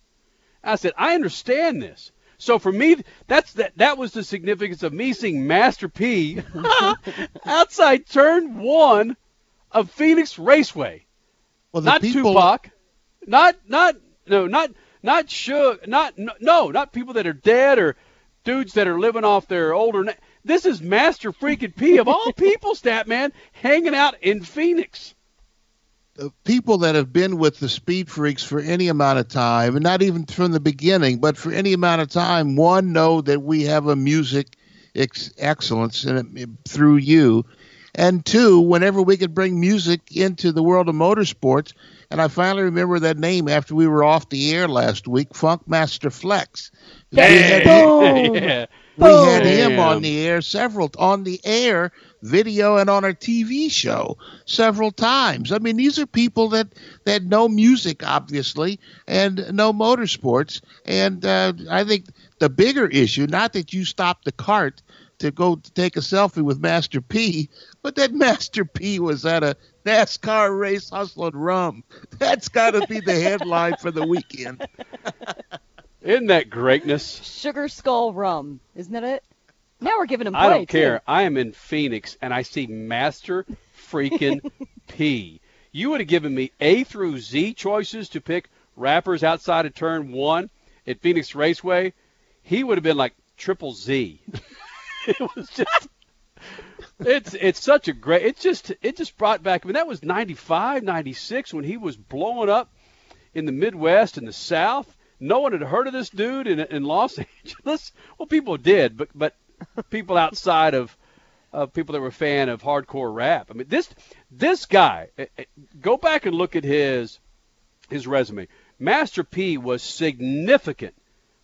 I said, I understand this. So for me, that's that. That was the significance of me seeing Master P outside turn one of Phoenix Raceway. Well, not people... Tupac, not not no, not not Suge, not no, not people that are dead or dudes that are living off their older. Na- this is Master freaking P of all people, Statman, hanging out in Phoenix. People that have been with the Speed Freaks for any amount of time, and not even from the beginning, but for any amount of time, one, know that we have a music ex- excellence in it, through you, and two, whenever we could bring music into the world of motorsports, and I finally remember that name after we were off the air last week, Funk Master Flex. Yeah. We had, Boom. Yeah. We Boom. had him on the air several on the air. video and on our T V show several times. I mean, these are people that, that know music, obviously, and know motorsports. And uh, I think the bigger issue, not that you stopped the cart to go to take a selfie with Master P, but that Master P was at a NASCAR race hustling rum. That's got to be the headline for the weekend. Isn't that greatness? Sugar Skull Rum, isn't that it? Now we're giving him play, I don't care. Too. I am in Phoenix, and I see Master freaking P. You would have given me A through Z choices to pick rappers outside of Turn one at Phoenix Raceway. He would have been like Triple Z. It was just – it's it's such a great – it just it just brought back – I mean, that was ninety-five, ninety-six when he was blowing up in the Midwest and the South. No one had heard of this dude in, in Los Angeles. Well, people did, but but – people outside of, of people that were a fan of hardcore rap. I mean, this this guy, go back and look at his his resume. Master P was significant,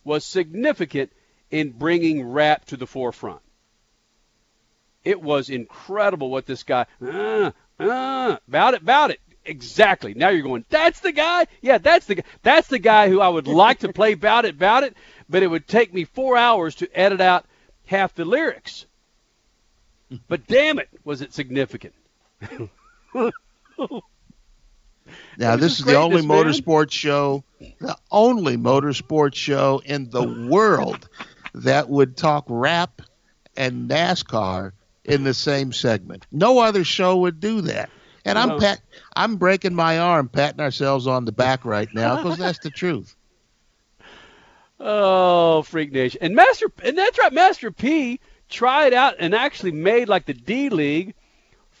was significant in bringing rap to the forefront. It was incredible what this guy, uh, uh, about it, about it. Exactly. Now you're going, that's the guy? Yeah, that's the guy. That's the guy who I would like to play about it, about it, but it would take me four hours to edit out half the lyrics. But damn it, was it significant. Now, this is the only motorsports show, the only motorsports show in the world that would talk rap and NASCAR in the same segment. No other show would do that. And I'm pat- I'm breaking my arm, patting ourselves on the back right now, because that's the truth. Oh, Freak Nation. And Master, and that's right, Master P tried out and actually made like the D League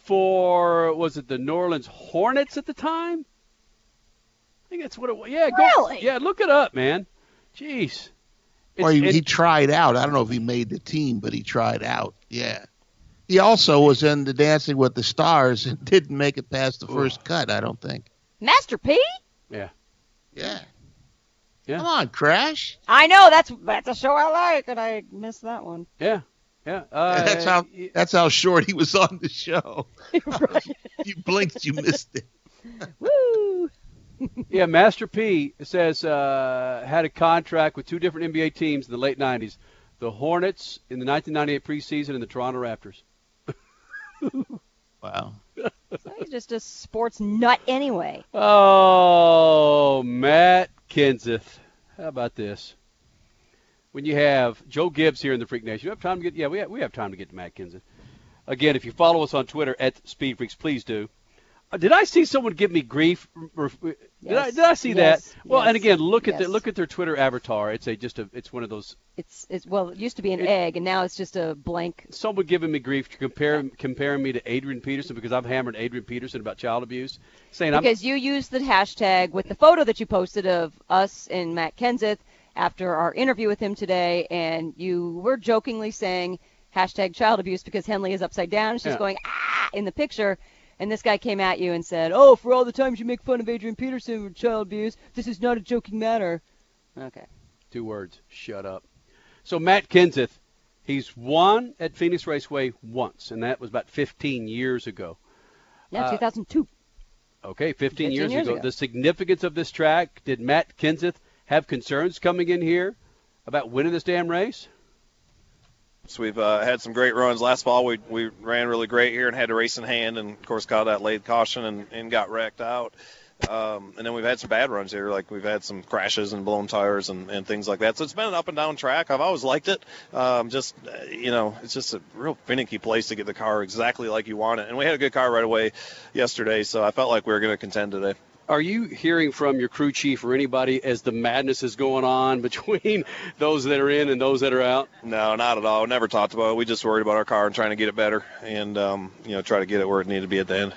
for, was it the New Orleans Hornets at the time? I think that's what it was. Yeah, go, really? Yeah, look it up, man. Jeez. It's, or he, it, he tried out. I don't know if he made the team, but he tried out. Yeah. He also was in the Dancing with the Stars and didn't make it past the first cut, I don't think. Master P? Yeah. Yeah. Yeah. Come on, Crash. I know, that's that's a show I like, and I missed that one. Yeah, yeah. Uh, that's how yeah. that's how short he was on the show. Right. You blinked, you missed it. Woo! Yeah, Master P says uh, had a contract with two different N B A teams in the late nineties, the Hornets in the nineteen ninety-eight preseason and the Toronto Raptors. Wow. So he's just a sports nut anyway. Oh, Matt Kenseth. How about this? When you have Joe Gibbs here in the Freak Nation, we have time to get. Yeah, we have, we have time to get to Matt Kenseth. Again, if you follow us on Twitter at Speed Freaks, please do. Uh, did I see someone give me grief? Or, did yes. I did I see yes. that? Well, yes. And again, look at yes. the, look at their Twitter avatar. It's a just a. It's one of those. It's it's well, it used to be an it, egg, and now it's just a blank. Someone giving me grief to compare comparing me to Adrian Peterson because I've hammered Adrian Peterson about child abuse, saying because I'm, you used the hashtag with the photo that you posted of us and Matt Kenseth after our interview with him today, and you were jokingly saying hashtag child abuse because Henley is upside down. She's yeah. going ah in the picture. And this guy came at you and said, oh, for all the times you make fun of Adrian Peterson with child abuse, this is not a joking matter. Okay. Two words. Shut up. So Matt Kenseth, he's won at Phoenix Raceway once, and that was about fifteen years ago. Yeah, uh, two thousand two. Okay, fifteen, fifteen years, years ago. ago. The significance of this track, did Matt Kenseth have concerns coming in here about winning this damn race? So we've uh, had some great runs. Last fall we, we ran really great here and had a race in hand, and, of course, caught that late caution and, and got wrecked out. Um, and then we've had some bad runs here, like we've had some crashes and blown tires and, and things like that. So it's been an up and down track. I've always liked it. Um, just, you know, it's just a real finicky place to get the car exactly like you want it. And we had a good car right away yesterday, so I felt like we were going to contend today. Are you hearing from your crew chief or anybody as the madness is going on between those that are in and those that are out? No, not at all. We never talked about it. We just worried about our car and trying to get it better and, um, you know, try to get it where it needed to be at the end.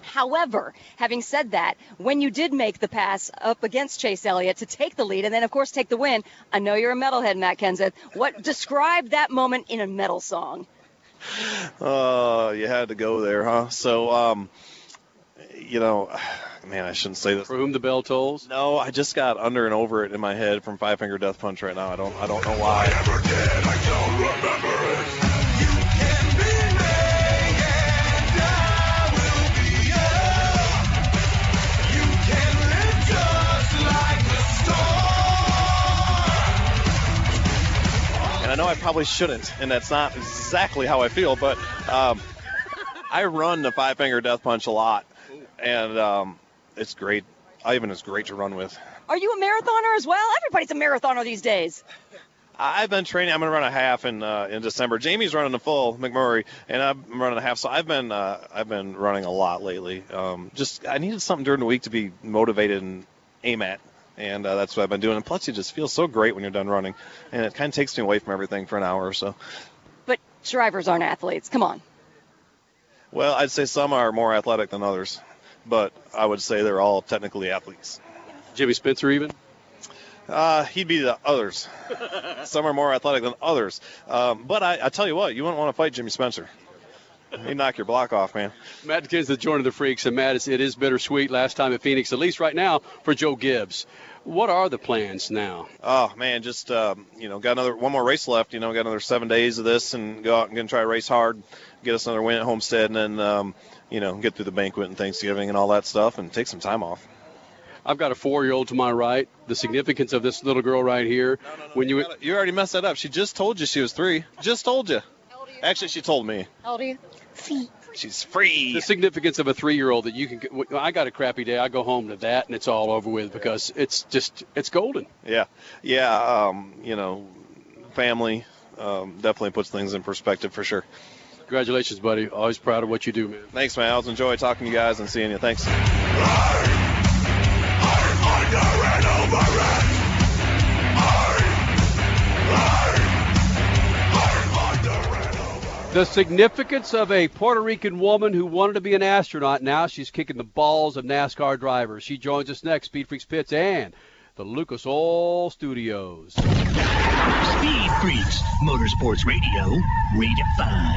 However, having said that, when you did make the pass up against Chase Elliott to take the lead and then, of course, take the win, I know you're a metalhead, Matt Kenseth. What describe that moment in a metal song? Oh, uh, you had to go there, huh? So, um, you know, man, I shouldn't say this. For whom the bell tolls? No, I just got Under and Over It in my head from Five Finger Death Punch right now. I don't, I don't know why. If I ever did, I don't remember it. I know I probably shouldn't, and that's not exactly how I feel, but um, I run the Five Finger Death Punch a lot, and um, it's great. Ivan is great to run with. Are you a marathoner as well? Everybody's a marathoner these days. I've been training. I'm going to run a half in uh, in December. Jamie's running a full, McMurray, and I'm running a half. So I've been uh, I've been running a lot lately. Um, just I needed something during the week to be motivated and aim at. And uh, that's what I've been doing. And plus, you just feel so great when you're done running. And it kind of takes me away from everything for an hour or so. But drivers aren't athletes. Come on. Well, I'd say some are more athletic than others. But I would say they're all technically athletes. Jimmy Spencer even? Uh, he'd be the others. Some are more athletic than others. Um, but I, I tell you what, you wouldn't want to fight Jimmy Spencer. You knock your block off, man. Matt Kenseth joining the Freaks, and Matt, it is bittersweet last time at Phoenix, at least right now, for Joe Gibbs. What are the plans now? Oh, man, just, um, you know, got another one more race left. You know, got another seven days of this, and go out and gonna try to race hard, get us another win at Homestead, and then, um, you know, get through the banquet and Thanksgiving and all that stuff and take some time off. I've got a four-year-old to my right. The significance of this little girl right here. No, no, no, when you, you, you already messed that up. She just told you she was three. Just told you. Actually, she told me. How old are you? Free. She's free. The significance of a three-year-old that you can – I got a crappy day. I go home to that, and it's all over with because it's just – it's golden. Yeah. Yeah, um, you know, family um, definitely puts things in perspective for sure. Congratulations, buddy. Always proud of what you do, man. Thanks, man. I always enjoy talking to you guys and seeing you. Thanks. I'm, I'm under and over it. The significance of a Puerto Rican woman who wanted to be an astronaut. Now she's kicking the balls of NASCAR drivers. She joins us next, Speed Freaks Pits and the Lucas Oil Studios. Speed Freaks, Motorsports Radio, redefined.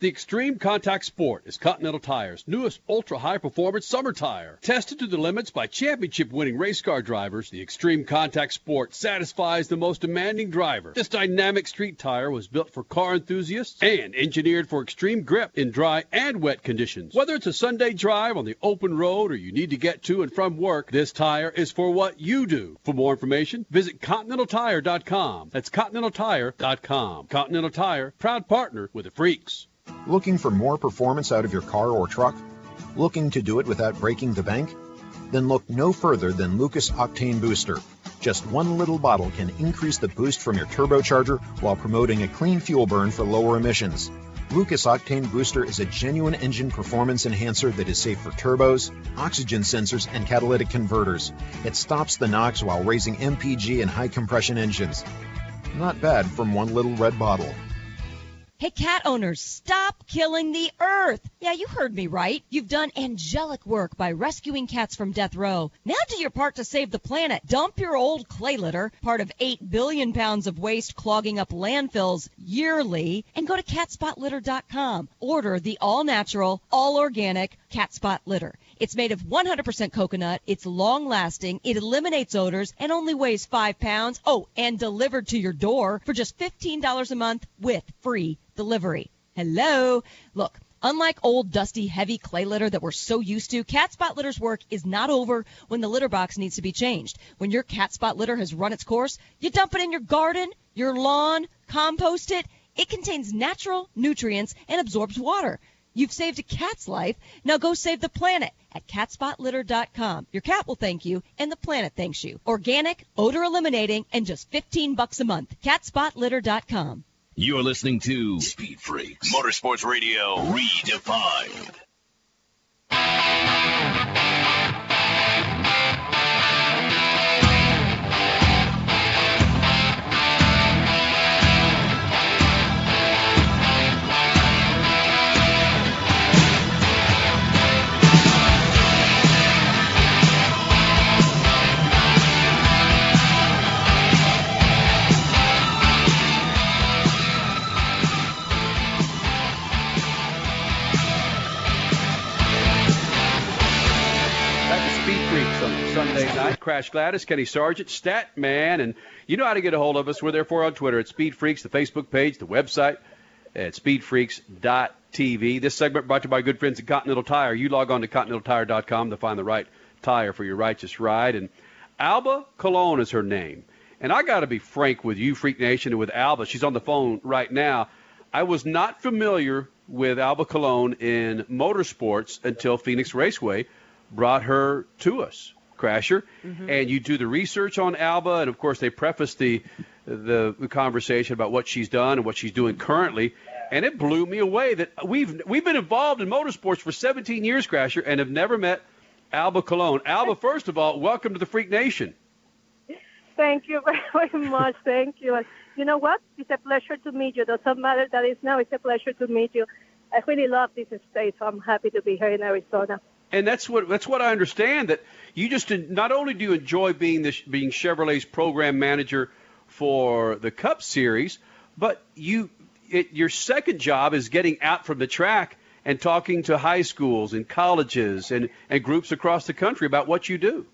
The Extreme Contact Sport is Continental Tire's newest ultra-high-performance summer tire. Tested to the limits by championship-winning race car drivers, the Extreme Contact Sport satisfies the most demanding driver. This dynamic street tire was built for car enthusiasts and engineered for extreme grip in dry and wet conditions. Whether it's a Sunday drive on the open road or you need to get to and from work, this tire is for what you do. For more information, visit continental tire dot com. That's continental tire dot com. Continental Tire, proud partner with the Freaks. Looking for more performance out of your car or truck? Looking to do it without breaking the bank? Then look no further than Lucas Octane Booster. Just one little bottle can increase the boost from your turbocharger while promoting a clean fuel burn for lower emissions. Lucas Octane Booster is a genuine engine performance enhancer that is safe for turbos, oxygen sensors, and catalytic converters. It stops the NOx while raising M P G and high compression engines. Not bad from one little red bottle. Hey, cat owners, stop killing the earth. Yeah, you heard me right. You've done angelic work by rescuing cats from death row. Now do your part to save the planet. Dump your old clay litter, part of eight billion pounds of waste clogging up landfills yearly, and go to cat spot litter dot com. Order the all-natural, all-organic cat spot litter. It's made of one hundred percent coconut. It's long-lasting. It eliminates odors and only weighs five pounds. Oh, and delivered to your door for just fifteen dollars a month with free delivery. Hello. Look, unlike old, dusty, heavy clay litter that we're so used to, Cat Spot Litter's work is not over when the litter box needs to be changed. When your Cat Spot litter has run its course, you dump it in your garden, your lawn, compost it. It contains natural nutrients and absorbs water. You've saved a cat's life. Now go save the planet at cat spot litter dot com. Your cat will thank you, and the planet thanks you. Organic, odor eliminating, and just fifteen bucks a month. cat spot litter dot com. You're listening to Speed Freaks Motorsports Radio Redefined. Sunday night, Crash Gladys, Kenny Sargent, Statman, and you know how to get a hold of us. We're there for on Twitter at Speed Freaks, the Facebook page, the website at speed freaks dot t v. This segment brought to you by good friends at Continental Tire. You log on to continental tire dot com to find the right tire for your righteous ride. And Alba Colon is her name. And I got to be frank with you, Freak Nation, and with Alba. She's on the phone right now. I was not familiar with Alba Colon in motorsports until Phoenix Raceway brought her to us. Crasher, mm-hmm. And you do the research on Alba, and of course they preface the, the the conversation about what she's done and what she's doing currently, and it blew me away that we've we've been involved in motorsports for seventeen years, Crasher, and have never met Alba Colon. Alba, first of all, welcome to the Freak Nation. Thank you very much. Thank you. And you know what? It's a pleasure to meet you. It doesn't matter that it's now. It's a pleasure to meet you. I really love this state, so I'm happy to be here in Arizona. And that's what that's what I understand, that you just did, not only do you enjoy being this, being Chevrolet's program manager for the Cup Series, but you it, your second job is getting out from the track and talking to high schools and colleges and, and groups across the country about what you do.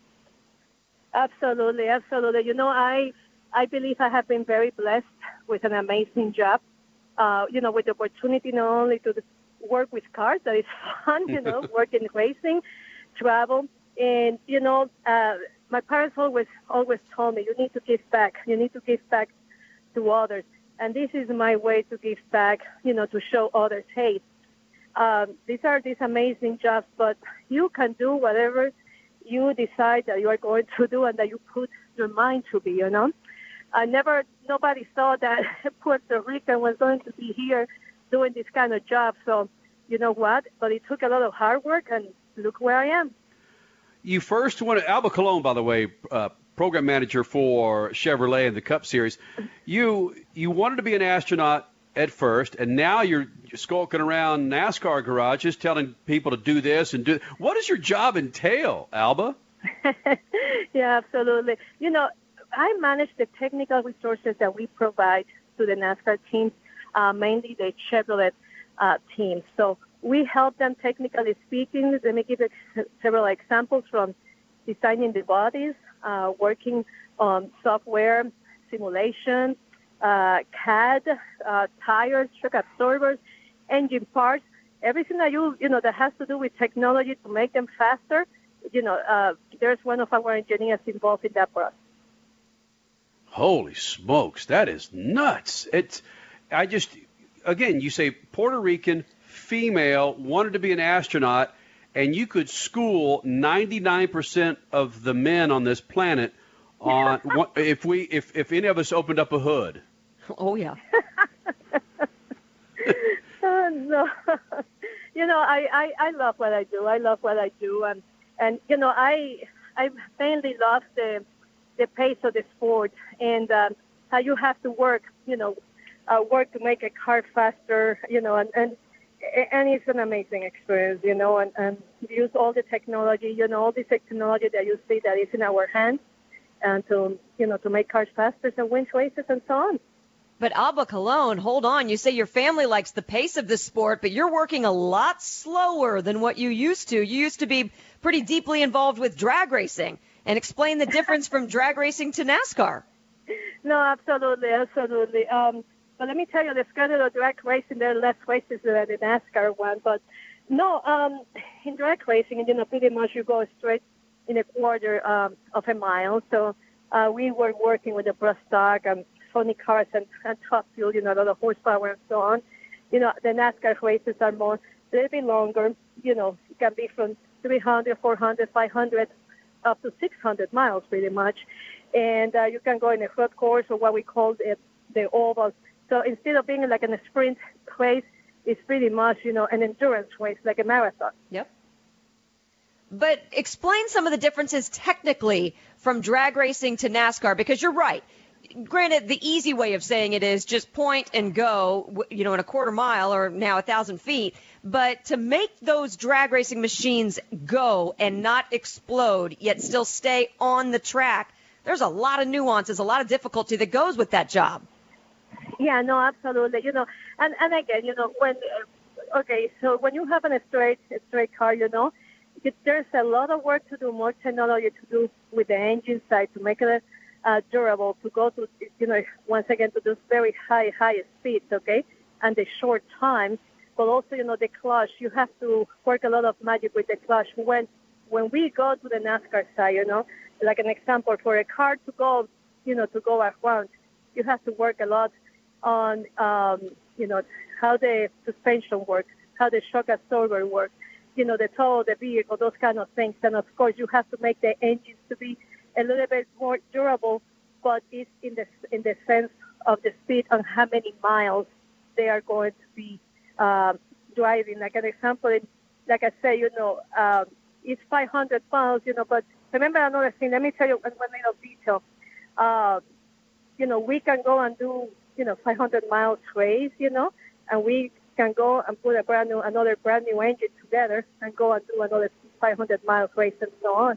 Absolutely, absolutely. You know, I I believe I have been very blessed with an amazing job. Uh, you know, with the opportunity not only to the work with cars, that is fun, you know, work in racing, travel. And, you know, uh, my parents always always told me, you need to give back. You need to give back to others. And this is my way to give back, you know, to show others, hey, um, these are these amazing jobs, but you can do whatever you decide that you are going to do and that you put your mind to be, you know. I never, nobody thought that Puerto Rican was going to be here doing this kind of job, so you know what? But it took a lot of hard work, and look where I am. You first went to Alba Colon, by the way, uh, program manager for Chevrolet in the Cup Series. You you wanted to be an astronaut at first, and now you're skulking around NASCAR garages telling people to do this and do. What does your job entail, Alba? Yeah, absolutely. You know, I manage the technical resources that we provide to the NASCAR teams. Uh, mainly the Chevrolet uh, team. So we help them technically speaking. Let me give ex- several examples from designing the bodies, uh, working on software, simulation, uh, C A D, uh, tires, shock absorbers, engine parts, everything that you you know that has to do with technology to make them faster. You know, uh, there's one of our engineers involved in that process. Holy smokes, that is nuts! It's I just, again, you say Puerto Rican, female, wanted to be an astronaut, and you could school ninety-nine percent of the men on this planet on what, if we if, if any of us opened up a hood. Oh, yeah. uh, No, you know, I, I, I love what I do. I love what I do. And, and you know, I I mainly love the the pace of the sport and um, how you have to work, you know, uh, work to make a car faster, you know, and, and, and it's an amazing experience, you know, and, and use all the technology, you know, all the technology that you see that is in our hands and to, you know, to make cars faster and win races and so on. But Alba Colon, hold on. You say your family likes the pace of this sport, but you're working a lot slower than what you used to. You used to be pretty deeply involved with drag racing. And explain the difference from drag racing to NASCAR. No, absolutely, absolutely. Um, but let me tell you, the schedule of drag racing, there are less races than the NASCAR one. But no, um, in drag racing, you know, pretty much you go straight in a quarter um, of a mile. So uh, we were working with a brush stock and funny cars and, and top fuel, you know, a lot of horsepower and so on. You know, the NASCAR races are more, a little bit longer. You know, it can be from three hundred, four hundred, five hundred up to six hundred miles, pretty much. And uh, you can go in a short course or what we call it, the oval. So instead of being like in a sprint race, it's pretty much, you know, an endurance race, like a marathon. Yep. But explain some of the differences technically from drag racing to NASCAR, because you're right. Granted, the easy way of saying it is just point and go, you know, in a quarter mile or now one thousand feet. But to make those drag racing machines go and not explode, yet still stay on the track, there's a lot of nuances, a lot of difficulty that goes with that job. Yeah, no, absolutely. You know, and, and again, you know, when, okay, so when you have a straight, a straight car, you know, it, there's a lot of work to do, more technology to do with the engine side to make it a, Uh, durable to go to, you know, once again, to those very high, high speeds, okay, and the short times, but also, you know, the clutch, you have to work a lot of magic with the clutch. When when we go to the NASCAR side, you know, like an example, for a car to go, you know, to go around, you have to work a lot on, um, you know, how the suspension works, how the shock absorber works, you know, the tow of the vehicle, those kind of things. And, of course, you have to make the engines to be a little bit more durable, but it's in the in the sense of the speed on how many miles they are going to be um, driving. Like an example, like I say, you know, um, it's five hundred miles, you know, but remember another thing. Let me tell you one little detail. Um, you know, we can go and do, you know, five hundred miles race, you know, and we can go and put a brand new, another brand new engine together and go and do another five hundred miles race and so on.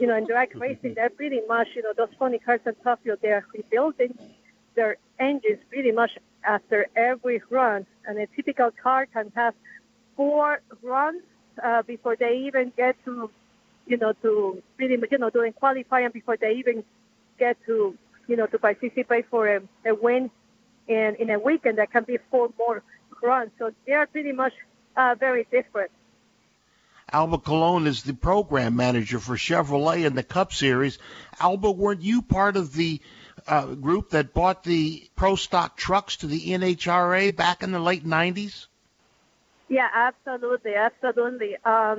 You know, in drag racing, they're pretty much, you know, those funny cars and stuff, you know, they're rebuilding their engines pretty much after every run. And a typical car can have four runs uh, before they even get to, you know, to pretty much, you know, doing qualifying before they even get to, you know, to participate for a, a win. And in a weekend, there can be four more runs. So they are pretty much uh, very different. Alba Colon is the program manager for Chevrolet in the Cup Series. Alba, weren't you part of the uh, group that bought the Pro Stock trucks to the N H R A back in the late nineties? Yeah, absolutely, absolutely. Um,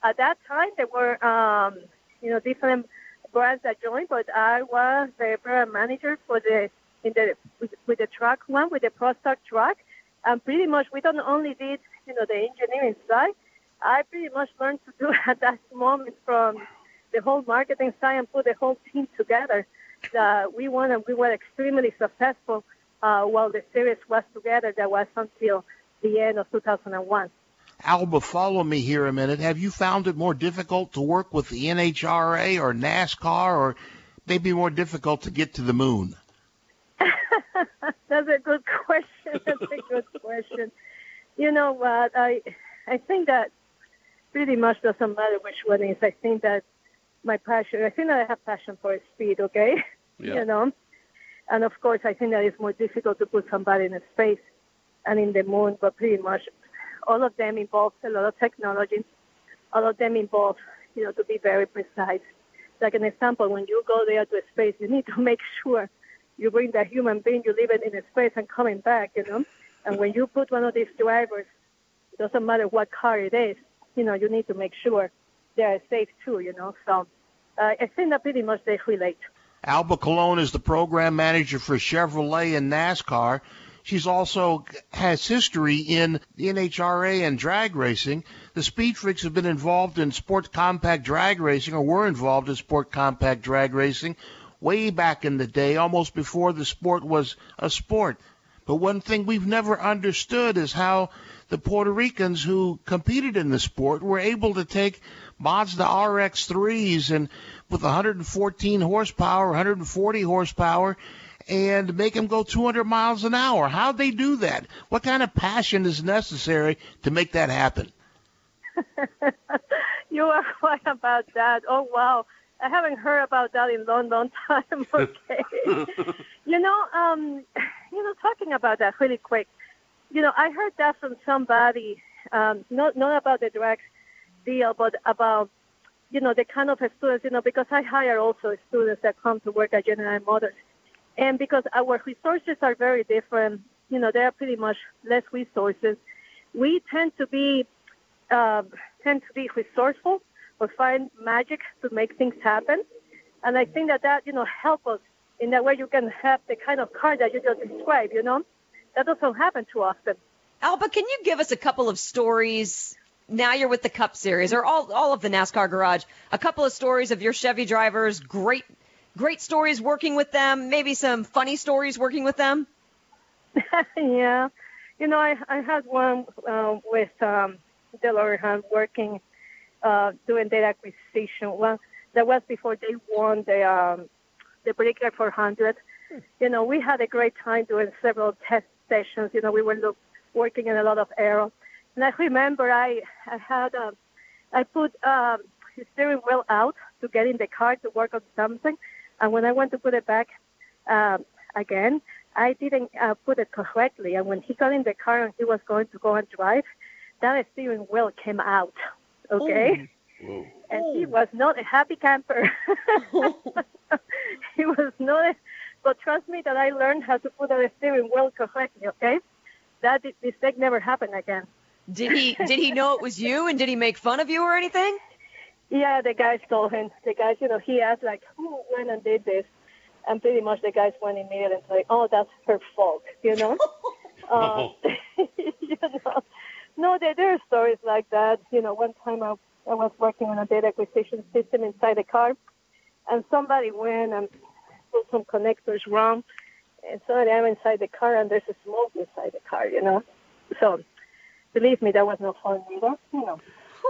at that time, there were um, you know different brands that joined, but I was the program manager for the in the with, with the truck one with the Pro Stock truck, and pretty much we don't only did you know the engineering side. I pretty much learned to do at that moment from the whole marketing side and put the whole team together. Uh, we won and we were extremely successful uh, while the series was together. That was until the end of two thousand one. Alba, follow me here a minute. Have you found it more difficult to work with the N H R A or NASCAR or maybe more difficult to get to the moon? That's a good question. That's a good question. You know what? I, I think that pretty much doesn't matter which one is. I think that my passion, I think that I have passion for speed, okay? Yeah. You know? And of course, I think that it's more difficult to put somebody in a space and in the moon, but pretty much all of them involve a lot of technology. All of them involve, you know, to be very precise. Like an example, when you go there to a space, you need to make sure you bring that human being, you leave it in a space and coming back, you know? And when you put one of these drivers, it doesn't matter what car it is, you know, you need to make sure they're safe, too, you know. So uh, I think that pretty much they relate. Alba Colon is the program manager for Chevrolet and NASCAR. She's also has history in the N H R A and drag racing. The Speed Freaks have been involved in sport compact drag racing, or were involved in sport compact drag racing way back in the day, almost before the sport was a sport. But one thing we've never understood is how the Puerto Ricans who competed in the sport were able to take Mazda R X threes and with one hundred fourteen horsepower, one hundred forty horsepower, and make them go two hundred miles an hour. How'd they do that? What kind of passion is necessary to make that happen? You are right about that. Oh, wow. I haven't heard about that in a long, long time. Okay. you know, um, you know, talking about that really quick, you know, I heard that from somebody, um, not not about the drag deal, but about, you know, the kind of students, you know, because I hire also students that come to work at General Motors. And because our resources are very different, you know, there are pretty much less resources. We tend to be uh, tend to be resourceful or find magic to make things happen. And I think that that, you know, help us in that way. You can have the kind of car that you just described, you know. That doesn't happen too often. Alba, can you give us a couple of stories? Now you're with the Cup Series, or all, all of the NASCAR Garage, a couple of stories of your Chevy drivers, great great stories working with them, maybe some funny stories working with them? Yeah. You know, I, I had one uh, with um, DeLorean working, uh, doing data acquisition. Well, that was before they won the, um, the Breaker four hundred. Hmm. You know, we had a great time doing several test sessions. You know, we were look, working in a lot of aero. And I remember I, I had a, I put um, the steering wheel out to get in the car to work on something. And when I went to put it back um, again, I didn't uh, put it correctly. And when he got in the car and he was going to go and drive, that steering wheel came out, okay? Oh. And oh. He was not a happy camper. Oh. He was not, a, but trust me that I learned how to put the steering wheel correctly, okay? That mistake never happened again. Did he did he know it was you, and did he make fun of you or anything? Yeah, the guys told him. The guys, you know, he asked, like, who went and did this? And pretty much the guys went immediately and said, oh, that's her fault, you know? uh, you know? No, there, there are stories like that. You know, one time I, I was working on a data acquisition system inside the car, and somebody went and put some connectors wrong, and suddenly I'm inside the car, and there's a smoke inside the car, you know? So, believe me, that was no fun either, you know?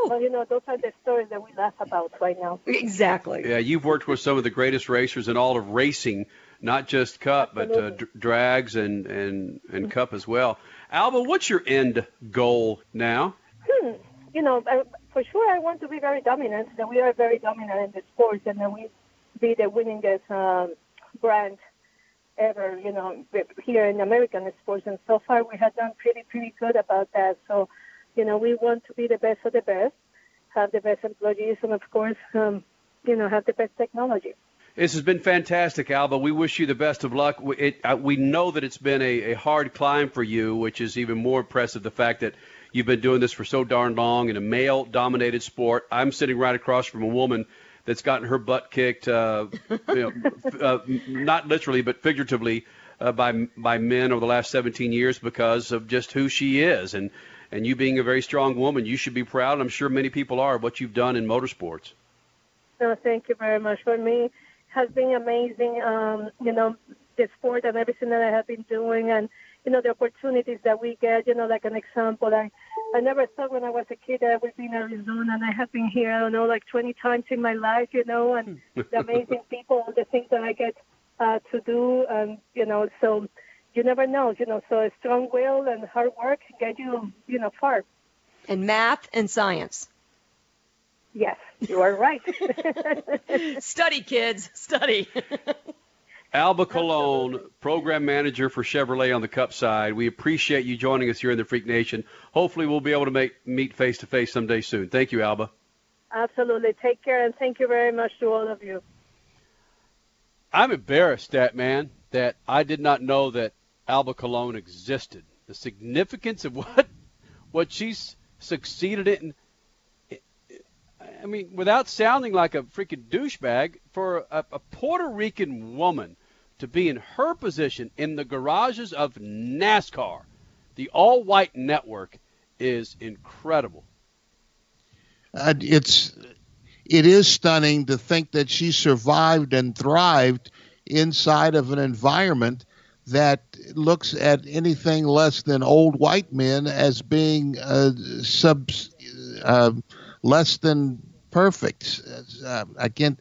Well, you know, those are the stories that we laugh about right now. Exactly. Yeah, you've worked with some of the greatest racers in all of racing, not just Cup, Absolutely. but uh, d- drags and, and, and Cup as well. Alba, what's your end goal now? Hmm. You know, I, for sure I want to be very dominant, that we are very dominant in the sport, and that we be the winningest um, brand ever, you know, here in American sports. And so far we have done pretty, pretty good about that. So, you know, we want to be the best of the best, have the best employees, and, of course, um, you know, have the best technology. This has been fantastic, Alba. We wish you the best of luck. We, it, uh, we know that it's been a, a hard climb for you, which is even more impressive, the fact that you've been doing this for so darn long in a male-dominated sport. I'm sitting right across from a woman that's gotten her butt kicked, uh, you know, f- uh, not literally but figuratively, uh, by by men over the last seventeen years because of just who she is. And And you being a very strong woman, you should be proud, and I'm sure many people are, of what you've done in motorsports. No, thank you very much. For me, it has been amazing, um, you know, the sport and everything that I have been doing and, you know, the opportunities that we get, you know, like an example. I, I never thought when I was a kid that I would be in Arizona, and I have been here, I don't know, like twenty times in my life, you know, and the amazing people, the things that I get uh, to do, and, you know, so... You never know, you know, so a strong will and hard work get you, you know, far. And math and science. Yes, you are right. Study, kids, study. Alba Colon, Absolutely. Program manager for Chevrolet on the Cup side. We appreciate you joining us here in the Freak Nation. Hopefully we'll be able to make meet face-to-face someday soon. Thank you, Alba. Absolutely. Take care, and thank you very much to all of you. I'm embarrassed, Statman, that I did not know that Alba Colon existed. The significance of what what she's succeeded in. I mean, without sounding like a freaking douchebag, for a, a Puerto Rican woman to be in her position in the garages of NASCAR. The all-white network is incredible. Uh, it's it is stunning to think that she survived and thrived inside of an environment that looks at anything less than old white men as being uh, sub uh, less than perfect. Uh, I can't.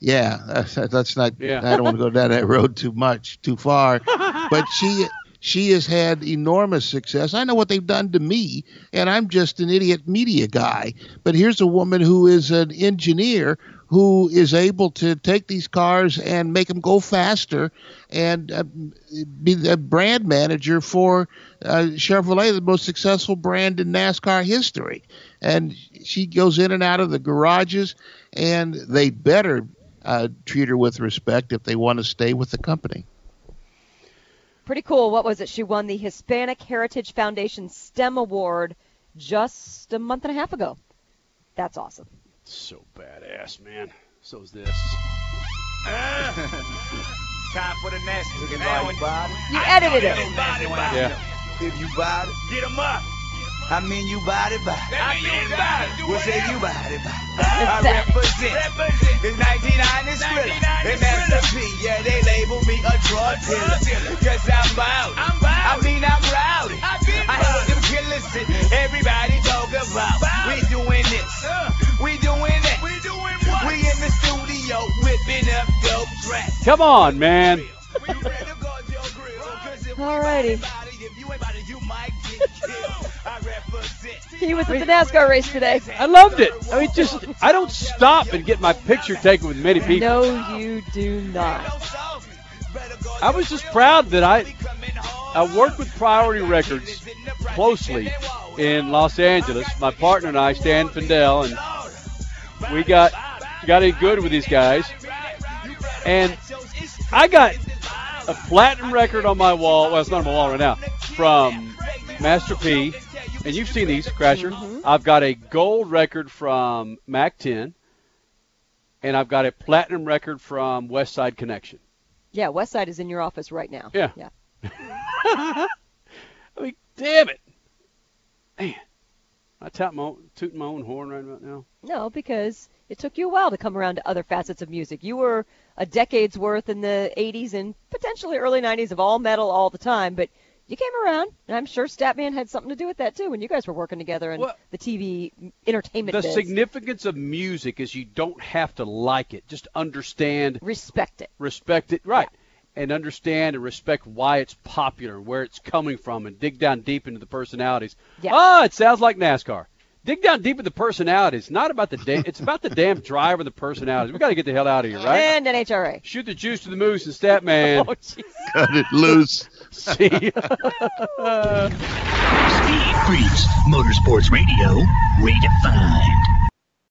Yeah, that's not. Yeah. I don't want to go down that road too much, too far. But she she has had enormous success. I know what they've done to me, and I'm just an idiot media guy. But here's a woman who is an engineer who is able to take these cars and make them go faster, and uh, be the brand manager for uh, Chevrolet, the most successful brand in NASCAR history. And she goes in and out of the garages, and they better uh, treat her with respect if they want to stay with the company. Pretty cool. What was it? She won the Hispanic Heritage Foundation STEM Award just a month and a half ago. That's awesome. So badass, man. So is this. Time for the next. You edited it. Yeah. If you bought it, get them up. I mean, you body body. I mean, you body. We'll say you body body. I represent. It's ninety-nine is real. And Master P, yeah, they label me a drug dealer. Cause I'm wild. I'm wild. I mean, I'm rowdy. I, I heard them killers that everybody talk about. Bowdy. We doing this. Uh, we doing that. We doing what? We in the studio whipping up dope tracks. Come on, man. Alrighty. He was at the NASCAR race today. I loved it. I mean, just, I don't stop and get my picture taken with many people. No, you do not. I was just proud that I I worked with Priority Records closely in Los Angeles. My partner and I, Stan Findell, and we got got in good with these guys. And I got a platinum record on my wall. Well, it's not on my wall right now. From Master P. And you've seen these, Crasher. Mm-hmm. I've got a gold record from Mac ten, and I've got a platinum record from West Side Connection. Yeah, West Side is in your office right now. Yeah. Yeah. I mean, damn it. Man, I tap my own, tooting my own horn right about now. No, because it took you a while to come around to other facets of music. You were a decade's worth in the eighties and potentially early nineties of all metal all the time, but you came around, and I'm sure Statman had something to do with that, too, when you guys were working together in well, the T V entertainment business. The biz. Significance of music is you don't have to like it. Just understand. Respect it. Respect it, right. Yeah. And understand and respect why it's popular, where it's coming from, and dig down deep into the personalities. Yeah. Oh, it sounds like NASCAR. Dig down deep into the personalities. Not about the da- It's about the damn driver, the personalities. We've got to get the hell out of here, right? And N H R A. Shoot the juice to the moose and Statman. Oh, jeez. Cut it loose. See ya. Speed Freaks, Motorsports Radio, redefined.